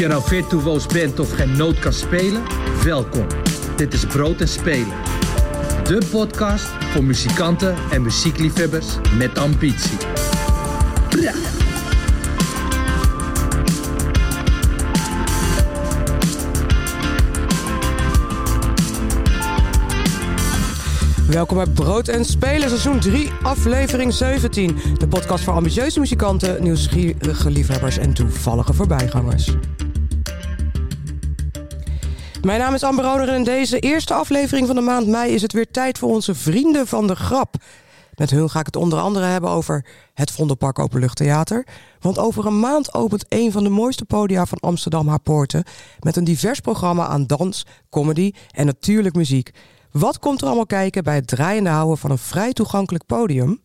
je nou virtuoos bent of geen noot kan spelen, welkom. Dit is Brood en Spelen. De podcast voor muzikanten en muziekliefhebbers met ambitie. Bra! Welkom bij Brood en Spelen, seizoen 3, aflevering 17. De podcast voor ambitieuze muzikanten, nieuwsgierige liefhebbers en toevallige voorbijgangers. Mijn naam is Amber Roner en in deze eerste aflevering van de maand mei is het weer tijd voor onze vrienden van de grap. Met hun ga ik het onder andere hebben over het Vondelpark Openluchttheater. Want over een maand opent een van de mooiste podia van Amsterdam haar poorten. Met een divers programma aan dans, comedy en natuurlijk muziek. Wat komt er allemaal kijken bij het draaiende houden van een vrij toegankelijk podium?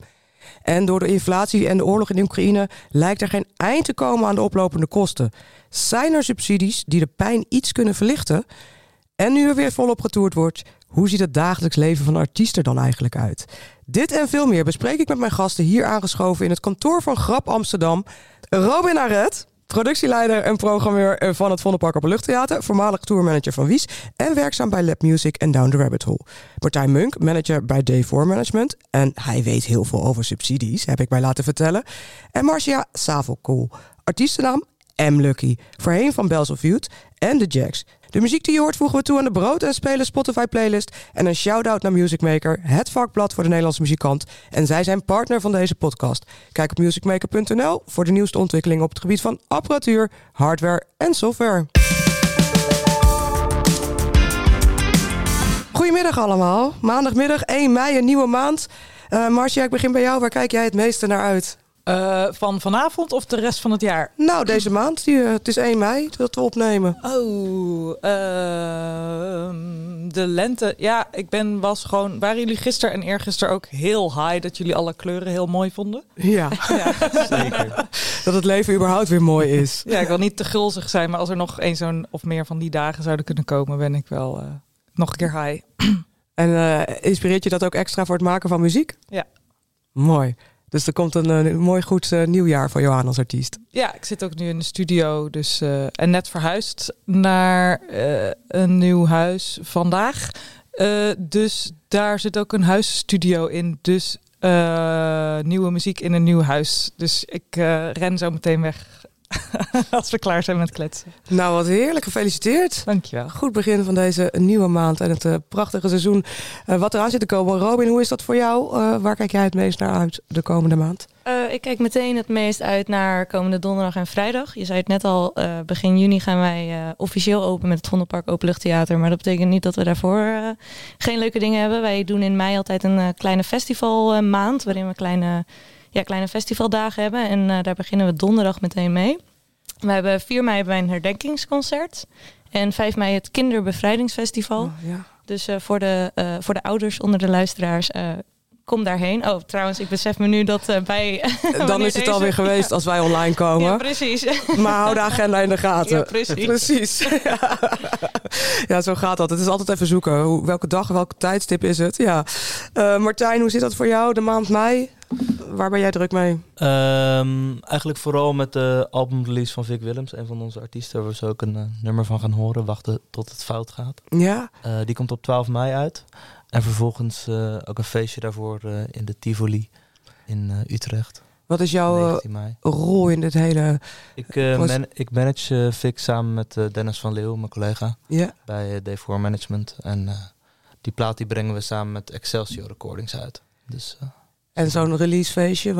En door de inflatie en de oorlog in de Oekraïne lijkt er geen eind te komen aan de oplopende kosten. Zijn er subsidies die de pijn iets kunnen verlichten? En nu er weer volop getoerd wordt, hoe ziet het dagelijks leven van een artiest er dan eigenlijk uit? Dit en veel meer bespreek ik met mijn gasten hier aangeschoven in het kantoor van Grap Amsterdam. Robin Aret, productieleider en programmeur van het Vondelpark Openluchttheater, voormalig tourmanager van Wies en werkzaam bij Lab Music en Down the Rabbit Hole. Martijn Munk, manager bij Day Four Management. En hij weet heel veel over subsidies, heb ik mij laten vertellen. En Marcia Savelkool, artiestennaam M Lucky, voorheen van Bells of Youth en de Jacks. De muziek die je hoort voegen we toe aan de Brood en Spelen Spotify playlist en een shout-out naar Music Maker, het vakblad voor de Nederlandse muzikant. En zij zijn partner van deze podcast. Kijk op musicmaker.nl voor de nieuwste ontwikkelingen op het gebied van apparatuur, hardware en software. Goedemiddag allemaal. Maandagmiddag 1 mei, een nieuwe maand. Marcia, ik begin bij jou. Waar kijk jij het meeste naar uit? Van vanavond of de rest van het jaar? Nou, deze maand. Het is 1 mei dat we opnemen. Oh, de lente. Ja, waren jullie gisteren en eergisteren ook heel high dat jullie alle kleuren heel mooi vonden? Ja, ja. Zeker. Dat het leven überhaupt weer mooi is. Ja, ik wil niet te gulzig zijn, maar als er nog één zo'n of meer van die dagen zouden kunnen komen, ben ik wel nog een keer high. En inspireert je dat ook extra voor het maken van muziek? Ja. Mooi. Dus er komt een mooi goed nieuwjaar voor jou aan als artiest. Ja, ik zit ook nu in de studio dus, en net verhuisd naar een nieuw huis vandaag. Dus daar zit ook een huisstudio in. Dus nieuwe muziek in een nieuw huis. Dus ik ren zo meteen weg als we klaar zijn met kletsen. Nou, wat heerlijk. Gefeliciteerd. Dankjewel. Goed begin van deze nieuwe maand en het prachtige seizoen wat eraan zit te komen. Robin, hoe is dat voor jou? Waar kijk jij het meest naar uit de komende maand? Ik kijk meteen het meest uit naar komende donderdag en vrijdag. Je zei het net al, begin juni gaan wij officieel open met het Vondelpark Openluchttheater. Maar dat betekent niet dat we daarvoor geen leuke dingen hebben. Wij doen in mei altijd een kleine festivalmaand waarin we kleine festivaldagen hebben. En daar beginnen we donderdag meteen mee. We hebben 4 mei hebben wij een herdenkingsconcert. En 5 mei het Kinderbevrijdingsfestival. Oh, ja. Dus voor de ouders onder de luisteraars, kom daarheen. Oh, trouwens, ik besef me nu dat dan is het alweer geweest als wij online komen. Ja, precies. Maar hou de agenda in de gaten. Ja, precies. Ja. Ja, zo gaat dat. Het is altijd even zoeken. Welke dag, welk tijdstip is het? Ja. Martijn, hoe zit dat voor jou de maand mei? Waar ben jij druk mee? Eigenlijk vooral met de albumrelease van Vic Willems. Een van onze artiesten waar we ook een nummer van gaan horen. Wachten tot het fout gaat. Ja. Die komt op 12 mei uit. En vervolgens ook een feestje daarvoor in de Tivoli in Utrecht. Wat is jouw rol in dit hele... Ik manage Vic samen met Dennis van Leeuw, mijn collega. Yeah. Bij Day Four Management. En die plaat die brengen we samen met Excelsior Recordings uit. Dus... En zo'n releasefeestje,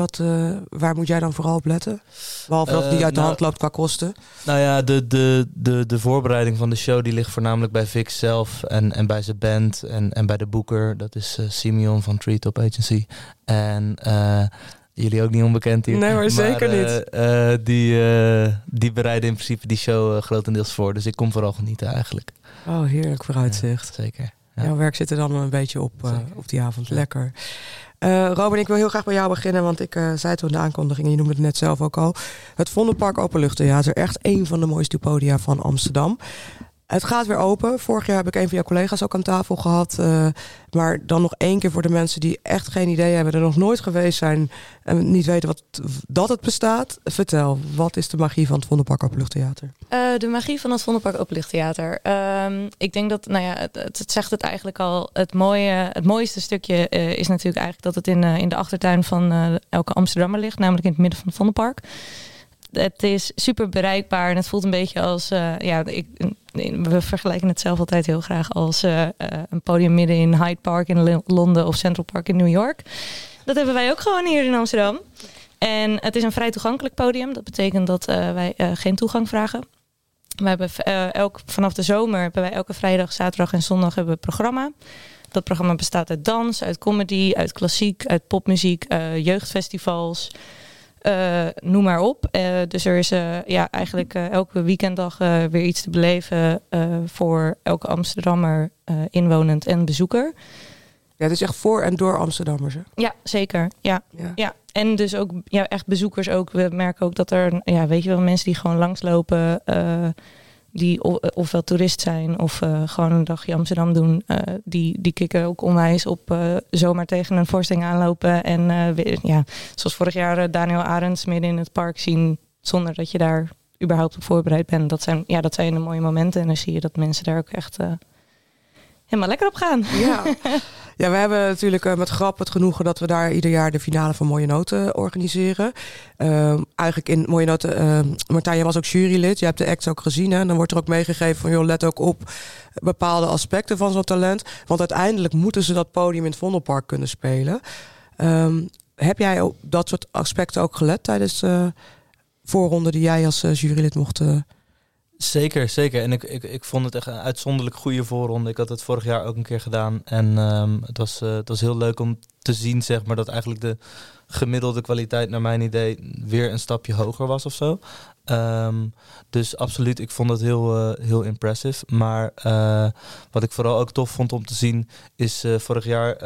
waar moet jij dan vooral op letten? Behalve dat die uit de hand loopt qua kosten. Nou ja, de voorbereiding van de show die ligt voornamelijk bij Vic zelf en bij zijn band en bij de boeker. Dat is Simeon van Tree Top Agency. En jullie ook niet onbekend hier. Nee, maar zeker niet. Die bereiden in principe die show grotendeels voor. Dus ik kom vooral genieten eigenlijk. Oh, heerlijk vooruitzicht. Ja, zeker. Ja. Jouw werk zit er dan een beetje op die avond. Lekker. Robin, ik wil heel graag bij jou beginnen, want ik zei toen de aankondiging, en je noemde het net zelf ook al. Het Vondelpark Openluchttheater, echt een van de mooiste podia van Amsterdam. Het gaat weer open. Vorig jaar heb ik een van jouw collega's ook aan tafel gehad. Maar dan nog één keer voor de mensen die echt geen idee hebben, er nog nooit geweest zijn en niet weten dat het bestaat. Vertel, wat is de magie van het Vondelpark Openluchttheater? De magie van het Vondelpark Openluchttheater. Ik denk dat, het zegt het eigenlijk al. Het mooiste stukje is natuurlijk eigenlijk dat het in de achtertuin van elke Amsterdammer ligt, namelijk in het midden van het Vondelpark. Het is super bereikbaar en het voelt een beetje als... we vergelijken het zelf altijd heel graag als een podium midden in Hyde Park in Londen of Central Park in New York. Dat hebben wij ook gewoon hier in Amsterdam. En het is een vrij toegankelijk podium. Dat betekent dat wij geen toegang vragen. We hebben vanaf de zomer hebben wij elke vrijdag, zaterdag en zondag hebben we een programma. Dat programma bestaat uit dans, uit comedy, uit klassiek, uit popmuziek, jeugdfestivals... noem maar op. Dus er is eigenlijk elke weekenddag weer iets te beleven voor elke Amsterdammer, inwonend en bezoeker. Ja, het is echt voor en door Amsterdammers, hè? Ja, zeker. Ja. En dus ook echt bezoekers ook. We merken ook dat er, mensen die gewoon langslopen, die ofwel toerist zijn of gewoon een dagje Amsterdam doen, die kikken ook onwijs op zomaar tegen een voorstelling aanlopen. En zoals vorig jaar Daniel Arends midden in het park zien, zonder dat je daar überhaupt op voorbereid bent. Dat zijn de mooie momenten en dan zie je dat mensen daar ook echt helemaal lekker op gaan. Ja. Ja, we hebben natuurlijk met grap het genoegen dat we daar ieder jaar de finale van Mooie Noten organiseren. Eigenlijk in Mooie Noten, Martijn, jij was ook jurylid. Je hebt de act ook gezien. Hè? En dan wordt er ook meegegeven van, let ook op bepaalde aspecten van zo'n talent. Want uiteindelijk moeten ze dat podium in het Vondelpark kunnen spelen. Heb jij op dat soort aspecten ook gelet tijdens de voorronde die jij als jurylid mocht... Zeker. En ik vond het echt een uitzonderlijk goede voorronde. Ik had het vorig jaar ook een keer gedaan. En het was heel leuk om te zien, zeg maar, dat eigenlijk de gemiddelde kwaliteit naar mijn idee weer een stapje hoger was of zo. Dus absoluut, ik vond dat heel impressive. Maar wat ik vooral ook tof vond om te zien is vorig jaar...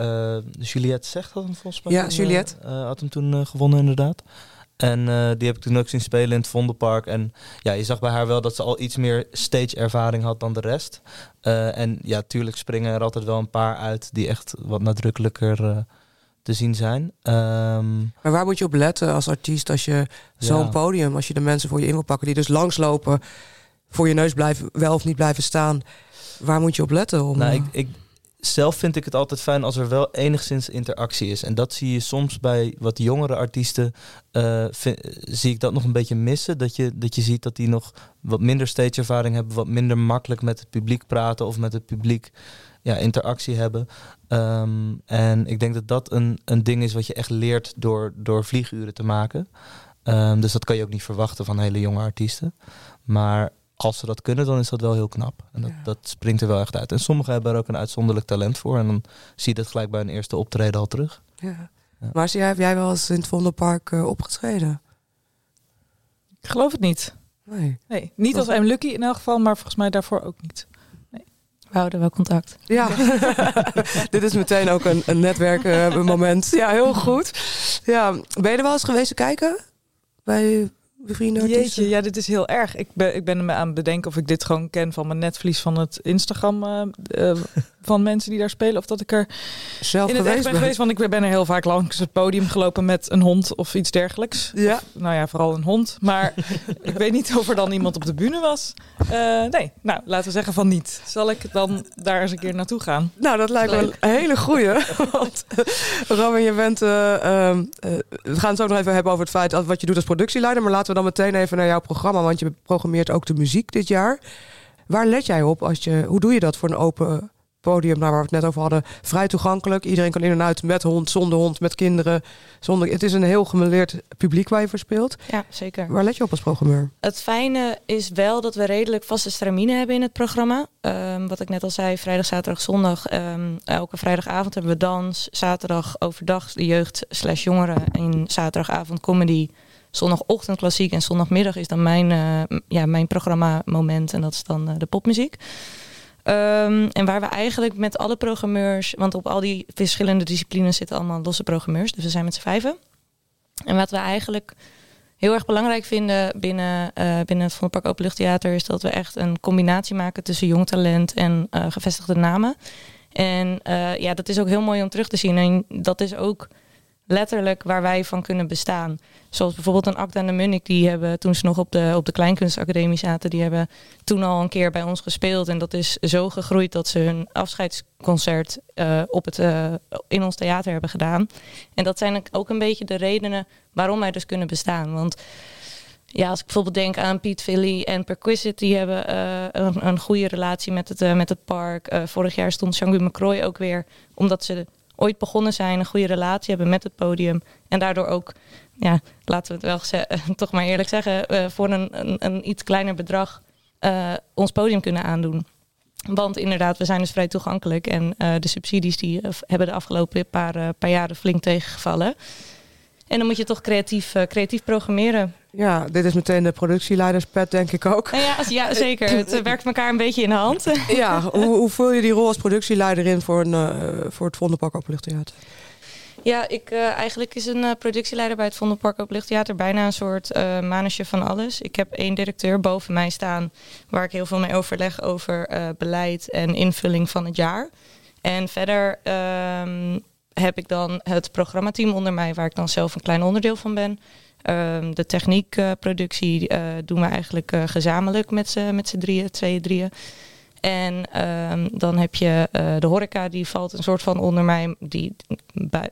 Juliette zegt dat hem volgens mij. Ja, Juliette. Had hem toen gewonnen inderdaad. En die heb ik toen ook zien spelen in het Vondelpark. En ja, je zag bij haar wel dat ze al iets meer stage ervaring had dan de rest. En ja, tuurlijk springen er altijd wel een paar uit die echt wat nadrukkelijker te zien zijn. Maar waar moet je op letten als artiest als je zo'n podium, als je de mensen voor je in wil pakken die dus langslopen, voor je neus blijven, wel of niet blijven staan. Waar moet je op letten? Zelf vind ik het altijd fijn als er wel enigszins interactie is. En dat zie je soms bij wat jongere artiesten. Zie ik dat nog een beetje missen. Dat je ziet dat die nog wat minder stageervaring hebben. Wat minder makkelijk met het publiek praten. Of met het publiek interactie hebben. En ik denk dat dat een ding is wat je echt leert door vlieguren te maken. Dus dat kan je ook niet verwachten van hele jonge artiesten. Maar... als ze dat kunnen, dan is dat wel heel knap. En dat springt er wel echt uit. En sommigen hebben er ook een uitzonderlijk talent voor. En dan zie je dat gelijk bij een eerste optreden al terug. Ja. Ja. Marcia, heb jij wel eens in het Vondelpark opgetreden? Ik geloof het niet. Nee. Niet als M Lucky in elk geval, maar volgens mij daarvoor ook niet. We houden wel contact. Ja, dit is meteen ook een netwerkmoment. Ja, heel goed. Ja. Ben je er wel eens geweest te kijken? Bij... vrienden, jeetje, ja, dit is heel erg. Ik ben me aan het bedenken of ik dit gewoon ken van mijn netvlies van het Instagram van mensen die daar spelen. Of dat ik er zelf geweest ben. Want ik ben er heel vaak langs het podium gelopen met een hond of iets dergelijks. Ja. Of, vooral een hond. Maar ik weet niet of er dan iemand op de bühne was. Nee, laten we zeggen van niet. Zal ik dan daar eens een keer naartoe gaan? Nou, dat lijkt me een hele goeie. Want Robin, je bent... we gaan het zo nog even hebben over het feit dat wat je doet als productieleider. Maar laten we dan meteen even naar jouw programma. Want je programmeert ook de muziek dit jaar. Waar let jij op? Hoe doe je dat voor een open... podium, waar we het net over hadden, vrij toegankelijk. Iedereen kan in en uit, met hond, zonder hond, met kinderen. Het is een heel gemêleerd publiek waar je voor speelt. Ja, zeker. Waar let je op als programmeur? Het fijne is wel dat we redelijk vaste stramine hebben in het programma. Wat ik net al zei, vrijdag, zaterdag, zondag. Elke vrijdagavond hebben we dans. Zaterdag overdag de jeugd/jongeren. En zaterdagavond comedy. Zondagochtend klassiek. En zondagmiddag is dan mijn programma moment. En dat is dan de popmuziek. En waar we eigenlijk met alle programmeurs... want op al die verschillende disciplines zitten allemaal losse programmeurs. Dus we zijn met z'n vijven. En wat we eigenlijk heel erg belangrijk vinden binnen het Vondelpark Openluchttheater is dat we echt een combinatie maken tussen jong talent en gevestigde namen. En ja, dat is ook heel mooi om terug te zien. En dat is ook letterlijk waar wij van kunnen bestaan. Zoals bijvoorbeeld een Acta aan de Munnik. Die hebben toen ze nog op de Kleinkunstacademie zaten. Die hebben toen al een keer bij ons gespeeld. En dat is zo gegroeid dat ze hun afscheidsconcert in ons theater hebben gedaan. En dat zijn ook een beetje de redenen waarom wij dus kunnen bestaan. Want ja, als ik bijvoorbeeld denk aan Pete Philly en Perquisite. Die hebben een goede relatie met het park. Vorig jaar stond Jean-Bertrand Mancroix ook weer. Omdat ze ooit begonnen zijn, een goede relatie hebben met het podium. En daardoor ook, ja, laten we het wel toch maar eerlijk zeggen, voor een iets kleiner bedrag ons podium kunnen aandoen. Want inderdaad, we zijn dus vrij toegankelijk. En de subsidies die hebben de afgelopen paar jaren flink tegengevallen. En dan moet je toch creatief programmeren. Ja, dit is meteen de productieleiderspet, denk ik ook. Ja, zeker. Het werkt elkaar een beetje in de hand. Ja, hoe vul je die rol als productieleider in voor het Vondelpark Openluchttheater? Ja, eigenlijk is een productieleider bij het Vondelpark Openluchttheater bijna een soort manager van alles. Ik heb 1 directeur boven mij staan waar ik heel veel mee overleg over beleid en invulling van het jaar. En verder heb ik dan het programmateam onder mij waar ik dan zelf een klein onderdeel van ben. De techniekproductie doen we eigenlijk gezamenlijk met z'n drieën, drieën. En dan heb je de horeca, die valt een soort van onder mij. Die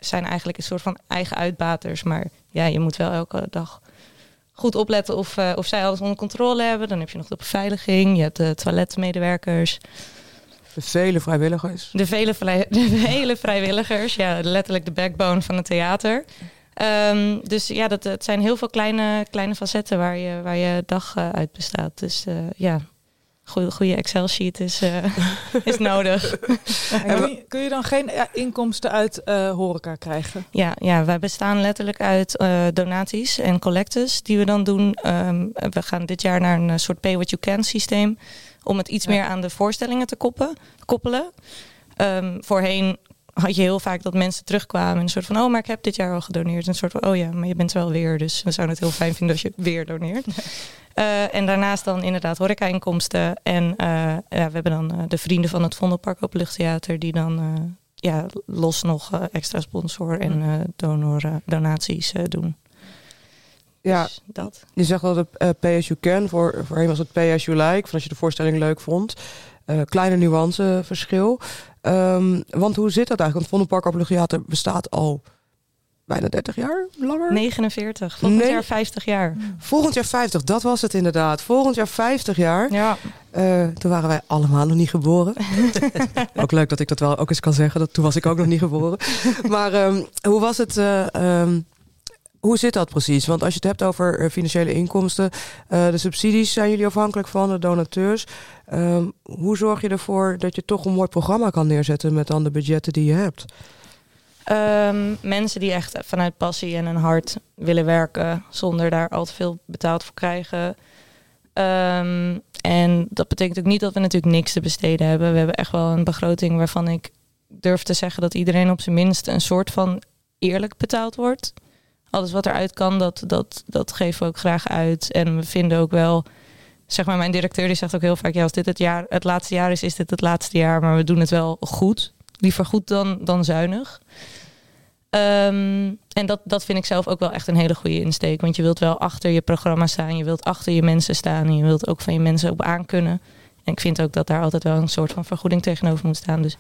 zijn eigenlijk een soort van eigen uitbaters. Maar ja, je moet wel elke dag goed opletten of zij alles onder controle hebben. Dan heb je nog de beveiliging, je hebt de toiletmedewerkers. De vele vrijwilligers, ja, letterlijk de backbone van het theater. Dus ja, het zijn heel veel kleine facetten waar je dag uit bestaat. Dus ja, goede Excel-sheet is nodig. Kun je dan geen inkomsten uit horeca krijgen? Ja, wij bestaan letterlijk uit donaties en collectes die we dan doen. We gaan dit jaar naar een soort pay-what-you-can systeem om het iets meer aan de voorstellingen te koppelen. Voorheen had je heel vaak dat mensen terugkwamen en een soort van, oh, maar ik heb dit jaar al gedoneerd. En een soort van, oh ja, maar je bent wel weer, dus we zouden het heel fijn vinden als je weer doneert. En daarnaast dan inderdaad horeca-inkomsten. En we hebben dan de vrienden van het Vondelpark Openluchttheater die dan los nog extra sponsor en donaties doen. Ja, dus dat. Je zegt dat het pay as you can, voorheen was het pay as you like, van als je de voorstelling leuk vond. Kleine nuanceverschil. Want hoe zit dat eigenlijk? Want Vondelpark Openluchttheater bestaat al bijna 30 jaar langer? 49. Volgend jaar 50 jaar. Volgend jaar 50, dat was het inderdaad. Volgend jaar 50 jaar. Ja. Toen waren wij allemaal nog niet geboren. Ook leuk dat ik dat wel ook eens kan zeggen. Toen was ik ook nog niet geboren. Maar hoe was het? Hoe zit dat precies? Want als je het hebt over financiële inkomsten, de subsidies zijn jullie afhankelijk van, de donateurs. Hoe zorg je ervoor dat je toch een mooi programma kan neerzetten met dan de budgetten die je hebt? Mensen die echt vanuit passie en een hart willen werken zonder daar al te veel betaald voor krijgen. En dat betekent ook niet dat we natuurlijk niks te besteden hebben. We hebben echt wel een begroting waarvan ik durf te zeggen dat iedereen op zijn minst een soort van eerlijk betaald wordt. Alles wat eruit kan, dat geven we ook graag uit. En we vinden ook wel, zeg maar, mijn directeur die zegt ook heel vaak, ja, als dit het laatste jaar is dit het laatste jaar. Maar we doen het wel goed. Liever goed dan zuinig. En dat vind ik zelf ook wel echt een hele goede insteek. Want je wilt wel achter je programma staan. Je wilt achter je mensen staan. En je wilt ook van je mensen op aankunnen. En ik vind ook dat daar altijd wel een soort van vergoeding tegenover moet staan. Dus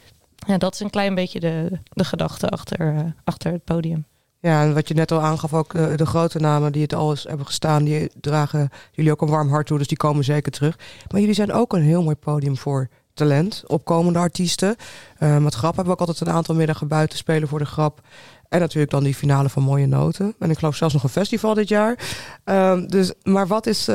ja, dat is een klein beetje de gedachte achter het podium. Ja, en wat je net al aangaf, ook de grote namen die het al eens hebben gestaan, die dragen jullie ook een warm hart toe, dus die komen zeker terug. Maar jullie zijn ook een heel mooi podium voor talent, opkomende artiesten. Met grap hebben we ook altijd een aantal middagen buiten spelen voor de grap. En natuurlijk dan die finale van Mooie Noten. En ik geloof zelfs nog een festival dit jaar. Maar wat is,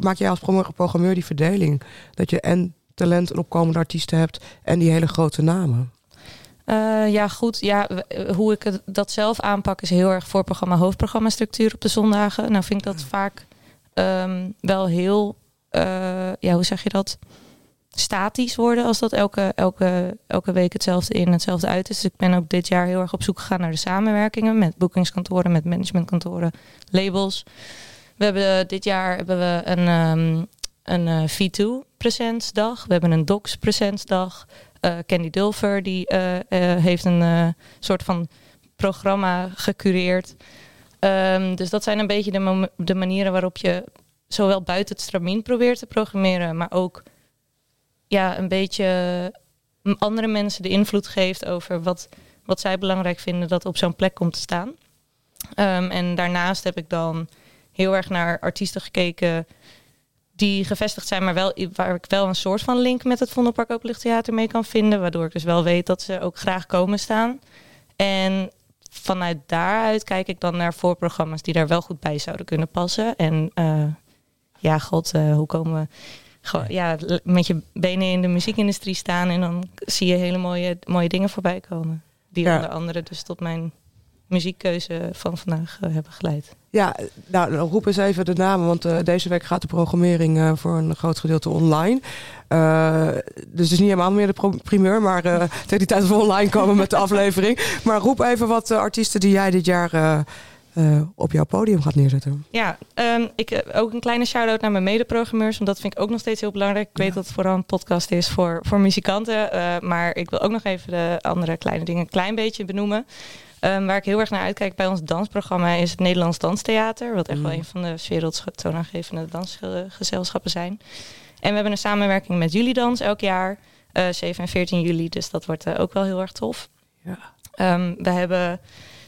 maak jij als programmeur die verdeling? Dat je en talent en opkomende artiesten hebt en die hele grote namen? Hoe ik dat zelf aanpak is heel erg voor hoofdprogramma structuur op de zondagen. Nou vind ik dat vaak wel heel, hoe zeg je dat? statisch worden als dat elke week hetzelfde in, hetzelfde uit is. Dus ik ben ook dit jaar heel erg op zoek gegaan naar de samenwerkingen met boekingskantoren, met managementkantoren, labels. We hebben dit jaar een V2-presentsdag. We hebben een Docs-presentsdag. Candy Dulfer die heeft een soort van programma gecureerd. Dus dat zijn een beetje de manieren waarop je zowel buiten het stramien probeert te programmeren, maar ook ja, een beetje andere mensen de invloed geeft over wat zij belangrijk vinden dat op zo'n plek komt te staan. En daarnaast heb ik dan heel erg naar artiesten gekeken die gevestigd zijn, maar wel, waar ik wel een soort van link met het Vondelpark Openluchttheater mee kan vinden, waardoor ik dus wel weet dat ze ook graag komen staan. En vanuit daaruit kijk ik dan naar voorprogramma's die daar wel goed bij zouden kunnen passen. En hoe komen we met je benen in de muziekindustrie staan en dan zie je hele mooie dingen voorbij komen. Die onder andere dus tot mijn muziekkeuze van vandaag hebben geleid. Ja, nou, roep eens even de namen, want deze week gaat de programmering voor een groot gedeelte online. Dus het is niet helemaal meer de primeur, maar tegen die tijd dat we online komen met de aflevering. Maar roep even wat artiesten die jij dit jaar op jouw podium gaat neerzetten. Ja, ook een kleine shout-out naar mijn medeprogrammeurs, want dat vind ik ook nog steeds heel belangrijk. Ik weet dat het vooral een podcast is voor muzikanten, maar ik wil ook nog even de andere kleine dingen een klein beetje benoemen. Waar ik heel erg naar uitkijk bij ons dansprogramma is het Nederlands Danstheater, wat echt wel een van de werelds toonaangevende dansgezelschappen zijn. En we hebben een samenwerking met Jullie Dans elk jaar, 7 en 14 juli, dus dat wordt ook wel heel erg tof. Ja. We hebben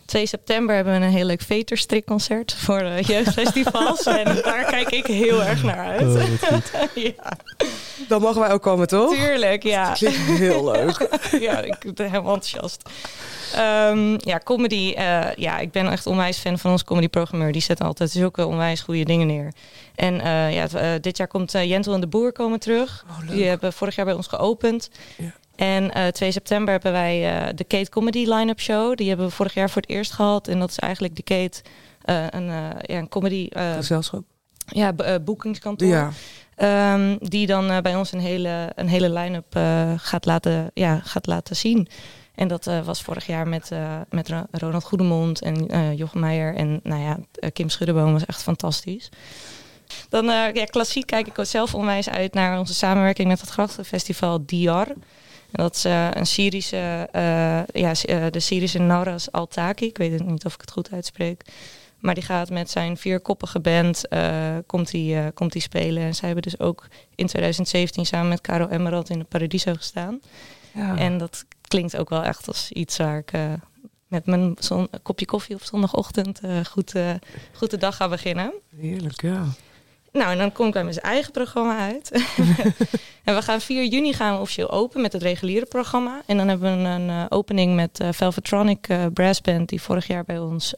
2 september hebben we een heel leuk veterstrikconcert voor jeugdfestivals. En daar kijk ik heel erg naar uit. Oh, dat is goed. Ja. Dan mogen wij ook komen, toch? Tuurlijk, ja. Dat klinkt heel leuk. Ja, ik ben helemaal enthousiast. Comedy. Ik ben echt onwijs fan van ons comedyprogrammeur. Die zet altijd zulke onwijs goede dingen neer. En dit jaar komt Jentel en de Boer komen terug. Oh, die hebben vorig jaar bij ons geopend. Ja. En 2 september hebben wij de Kate Comedy Line-up Show. Die hebben we vorig jaar voor het eerst gehad. En dat is eigenlijk de Kate, een comedy gezelschap. Ja, boekingskantoor. Ja. Die dan bij ons een hele line-up gaat laten zien. En dat was vorig jaar met Ronald Goedemond en Jochem Meijer. En Kim Schuddeboom was echt fantastisch. Dan klassiek kijk ik zelf onwijs uit naar onze samenwerking met het grachtenfestival Diyar. En dat is een Syrische, de Syrische Naras Al-Taki. Ik weet niet of ik het goed uitspreek. Maar die gaat met zijn 4-koppige band komt die spelen. En zij hebben dus ook in 2017 samen met Caro Emerald in de Paradiso gestaan. Ja. En dat klinkt ook wel echt als iets waar ik met mijn kopje koffie op zondagochtend goed de dag ga beginnen. Heerlijk, ja. Nou, en dan kom ik bij mijn eigen programma uit. En we gaan 4 juni gaan we officieel open met het reguliere programma. En dan hebben we een opening met Velvetronic Brass Band, die vorig jaar bij ons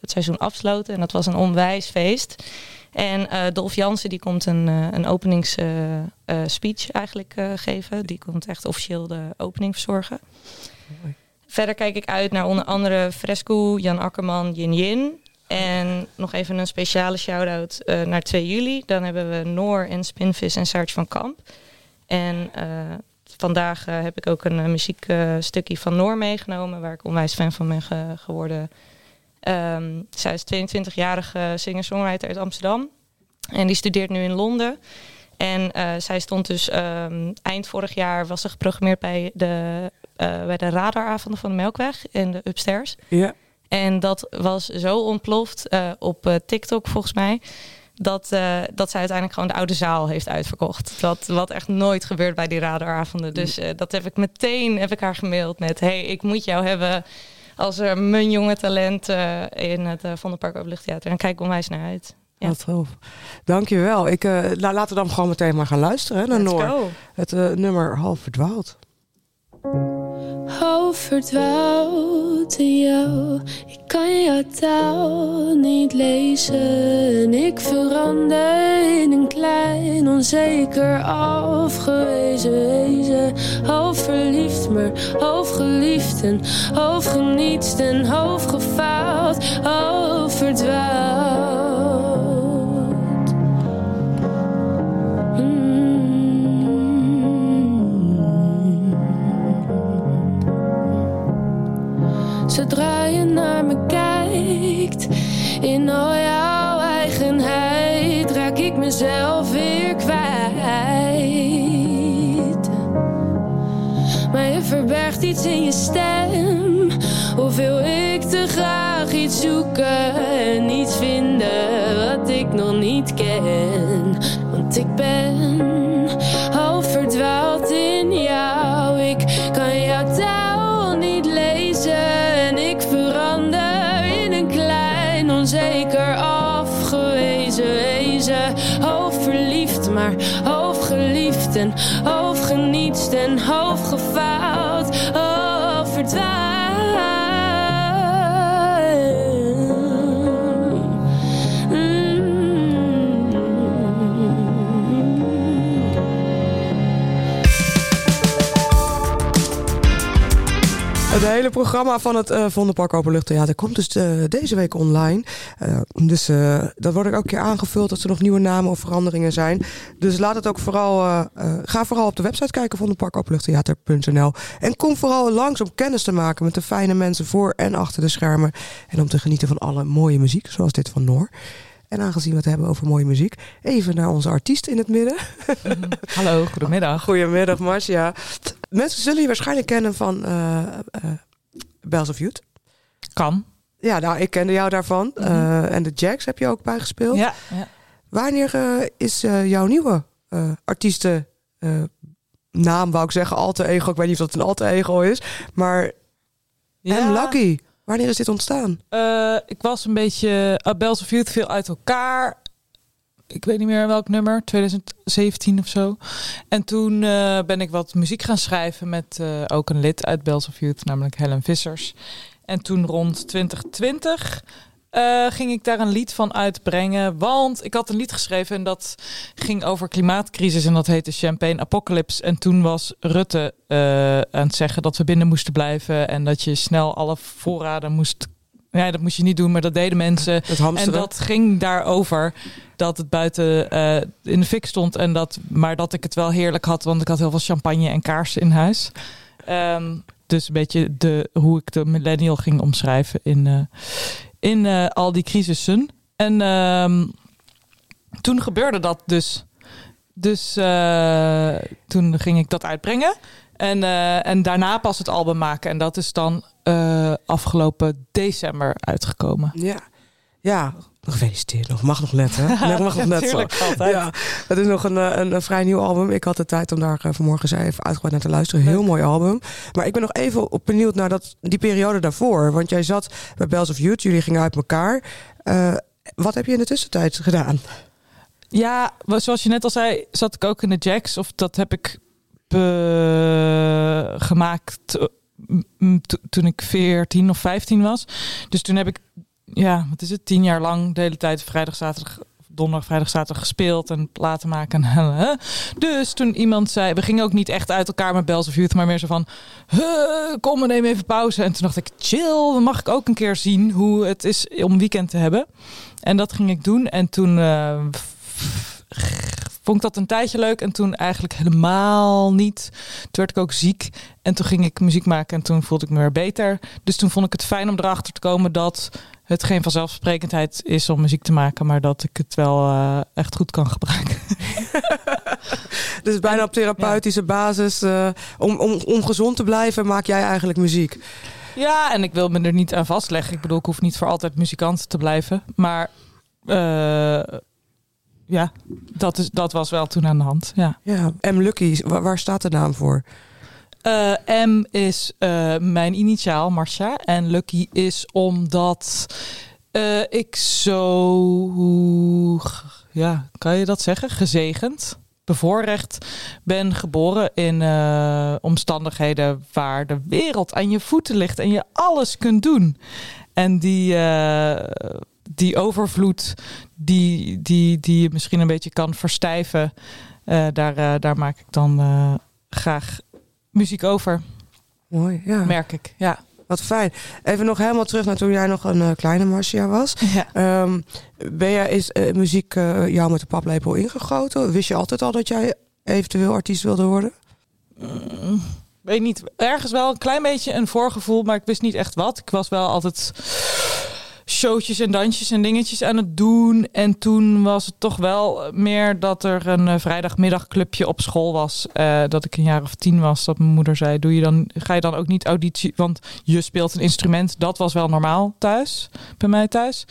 het seizoen afsloten. En dat was een onwijs feest. En Dolf Jansen die komt een openingsspeech eigenlijk geven. Die komt echt officieel de opening verzorgen. Mooi. Verder kijk ik uit naar onder andere Fresco, Jan Akkerman, Yin Yin. En nog even een speciale shout-out naar 2 juli. Dan hebben we Noor en Spinvis en Saartje van Kamp. En vandaag heb ik ook een muziekstukje van Noor meegenomen, waar ik onwijs fan van ben geworden. Zij is 22-jarige singer-songwriter uit Amsterdam. En die studeert nu in Londen. En zij stond dus eind vorig jaar was ze geprogrammeerd bij de radaravonden van de Melkweg in de Upstairs. Ja. En dat was zo ontploft op TikTok volgens mij, dat zij uiteindelijk gewoon de oude zaal heeft uitverkocht. Wat echt nooit gebeurt bij die radaravonden. Dus dat heb ik haar gemaild met: hey, ik moet jou hebben als mijn jonge talent in het Vondelpark Openluchttheater. En kijk onwijs naar uit. Ja. Wat tof. Dankjewel. Laten we dan gewoon meteen maar gaan luisteren, hè, naar Noor. Go. Het nummer Half Verdwaald. Half verdwaald in jou, ik kan jouw taal niet lezen. Ik verander in een klein, onzeker, afgewezen wezen. Half verliefd, maar half geliefd en half genietst en half gefaald. Half verdwaald. zodra je naar me kijkt. In al jouw eigenheid raak ik mezelf weer kwijt. Maar je verbergt iets in je stem. Of wil ik te graag iets zoeken en iets vinden wat ik nog niet ken. Want ik ben half verdwaald in jou. Ik kan jouw taal niet lezen en ik verander in een klein onzeker afgewezen wezen. Half verliefd, maar half geliefd en half genietst en half gefaald. Half verdwaald. Het hele programma van het Vondelpark Openluchttheater komt dus deze week online. Dus dat wordt elke keer aangevuld als er nog nieuwe namen of veranderingen zijn. Dus laat het ook vooral. Ga vooral op de website kijken, vondelparkopenluchttheater.nl. En kom vooral langs om kennis te maken met de fijne mensen voor en achter de schermen. En om te genieten van alle mooie muziek, zoals dit van Noor. En aangezien we het hebben over mooie muziek, even naar onze artiest in het midden. Hallo, goedemiddag. Goedemiddag, Marcia. Mensen zullen je waarschijnlijk kennen van Bells of Youth. Kan. Ja, nou, ik kende jou daarvan. Mm-hmm. En de Jacks heb je ook bij gespeeld. Ja, ja. Wanneer is jouw nieuwe artiestennaam, wou ik zeggen, alter ego. Ik weet niet of dat een alter ego is. Maar ja. M Lucky, wanneer is dit ontstaan? Ik was een beetje... Bells of Youth viel uit elkaar... Ik weet niet meer welk nummer, 2017 of zo. En toen ben ik wat muziek gaan schrijven met ook een lid uit Bells of Youth, namelijk Helen Vissers. En toen rond 2020 ging ik daar een lied van uitbrengen. Want ik had een lied geschreven en dat ging over klimaatcrisis. En dat heette Champagne Apocalypse. En toen was Rutte aan het zeggen dat we binnen moesten blijven. En dat je snel alle voorraden moest. Ja, dat moest je niet doen, maar dat deden mensen. En dat ging daarover dat het buiten in de fik stond. En dat, maar dat ik het wel heerlijk had, want ik had heel veel champagne en kaarsen in huis. Dus een beetje hoe ik de millennial ging omschrijven in al die crisissen. En toen gebeurde dat dus. Dus toen ging ik dat uitbrengen. En daarna pas het album maken. En dat is dan afgelopen december uitgekomen. Ja. Gefeliciteerd nog. Mag nog net, hè? Mag nog net zo. Ja, het is nog een vrij nieuw album. Ik had de tijd om daar vanmorgen even uitgebreid naar te luisteren. Heel mooi album. Maar ik ben nog even benieuwd naar die periode daarvoor. Want jij zat bij Bells of Youth. Jullie gingen uit elkaar. Wat heb je in de tussentijd gedaan? Ja, zoals je net al zei, zat ik ook in de Jacks. Of dat heb ik gemaakt toen ik 14 of 15 was. Dus toen heb ik, 10 jaar lang de hele tijd donderdag, vrijdag, zaterdag gespeeld en platen maken. Dus toen iemand zei, we gingen ook niet echt uit elkaar met Bells of Youth, maar meer zo van, kom, we nemen even pauze. En toen dacht ik, chill, mag ik ook een keer zien hoe het is om weekend te hebben. En dat ging ik doen. En toen vond ik dat een tijdje leuk en toen eigenlijk helemaal niet. Toen werd ik ook ziek en toen ging ik muziek maken en toen voelde ik me weer beter. Dus toen vond ik het fijn om erachter te komen dat het geen vanzelfsprekendheid is om muziek te maken, maar dat ik het wel echt goed kan gebruiken. Dus bijna op therapeutische basis. Om gezond te blijven maak jij eigenlijk muziek. Ja, en ik wil me er niet aan vastleggen. Ik bedoel, ik hoef niet voor altijd muzikant te blijven, maar... Ja, dat was wel toen aan de hand. Ja. M Lucky, waar staat de naam voor? M is mijn initiaal, Marcia. En Lucky is omdat ik zo... Ja, kan je dat zeggen? Gezegend, bevoorrecht ben geboren in omstandigheden waar de wereld aan je voeten ligt en je alles kunt doen. En die overvloed die je misschien een beetje kan verstijven. Daar maak ik dan graag muziek over. Mooi, ja. Merk ik, ja. Wat fijn. Even nog helemaal terug naar toen jij nog een kleine Marcia was. Ja. Is muziek jou met de paplepel ingegoten? Wist je altijd al dat jij eventueel artiest wilde worden? weet niet, ergens wel een klein beetje een voorgevoel, maar ik wist niet echt wat. Ik was wel altijd showtjes en dansjes en dingetjes aan het doen. En toen was het toch wel meer dat er een vrijdagmiddagclubje op school was. Dat ik een jaar of 10 was, dat mijn moeder zei, ga je dan ook niet auditie, want je speelt een instrument. Dat was wel normaal thuis, bij mij thuis.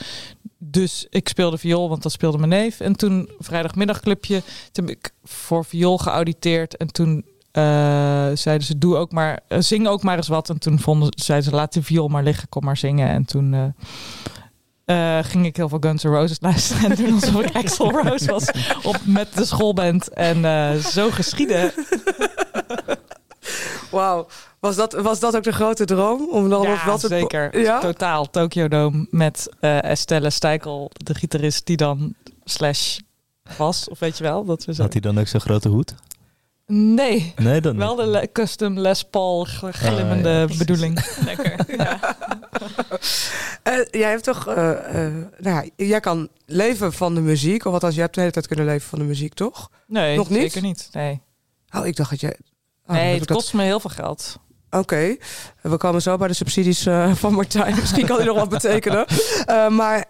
Dus ik speelde viool, want dat speelde mijn neef. En toen vrijdagmiddagclubje, toen heb ik voor viool geauditeerd. En toen zeiden ze, doe ook maar, zing ook maar eens wat. En toen zeiden ze, laat de viool maar liggen, kom maar zingen. En toen ging ik heel veel Guns N' Roses luisteren. En toen alsof ik Axl Rose was met de schoolband. En zo geschiedde. Wauw. Was dat ook de grote droom? Om dan ja, wat zeker. Ja? Totaal. Tokyo Dome met Estelle Stijkel, de gitarist die dan / was. Of weet je wel. Had hij dan ook zo'n grote hoed? Nee. Nee dan wel niet. De custom Les Paul glimmende bedoeling. Lekker. Ja. Jij hebt toch... jij kan leven van de muziek. Of althans, je hebt de hele tijd kunnen leven van de muziek, toch? Nee, nog niet? Zeker niet. Nee. Oh, ik dacht dat jij... Oh, nee, het kost me heel veel geld. Oké. We komen zo bij de subsidies van Martijn. Misschien kan die nog wat betekenen. Maar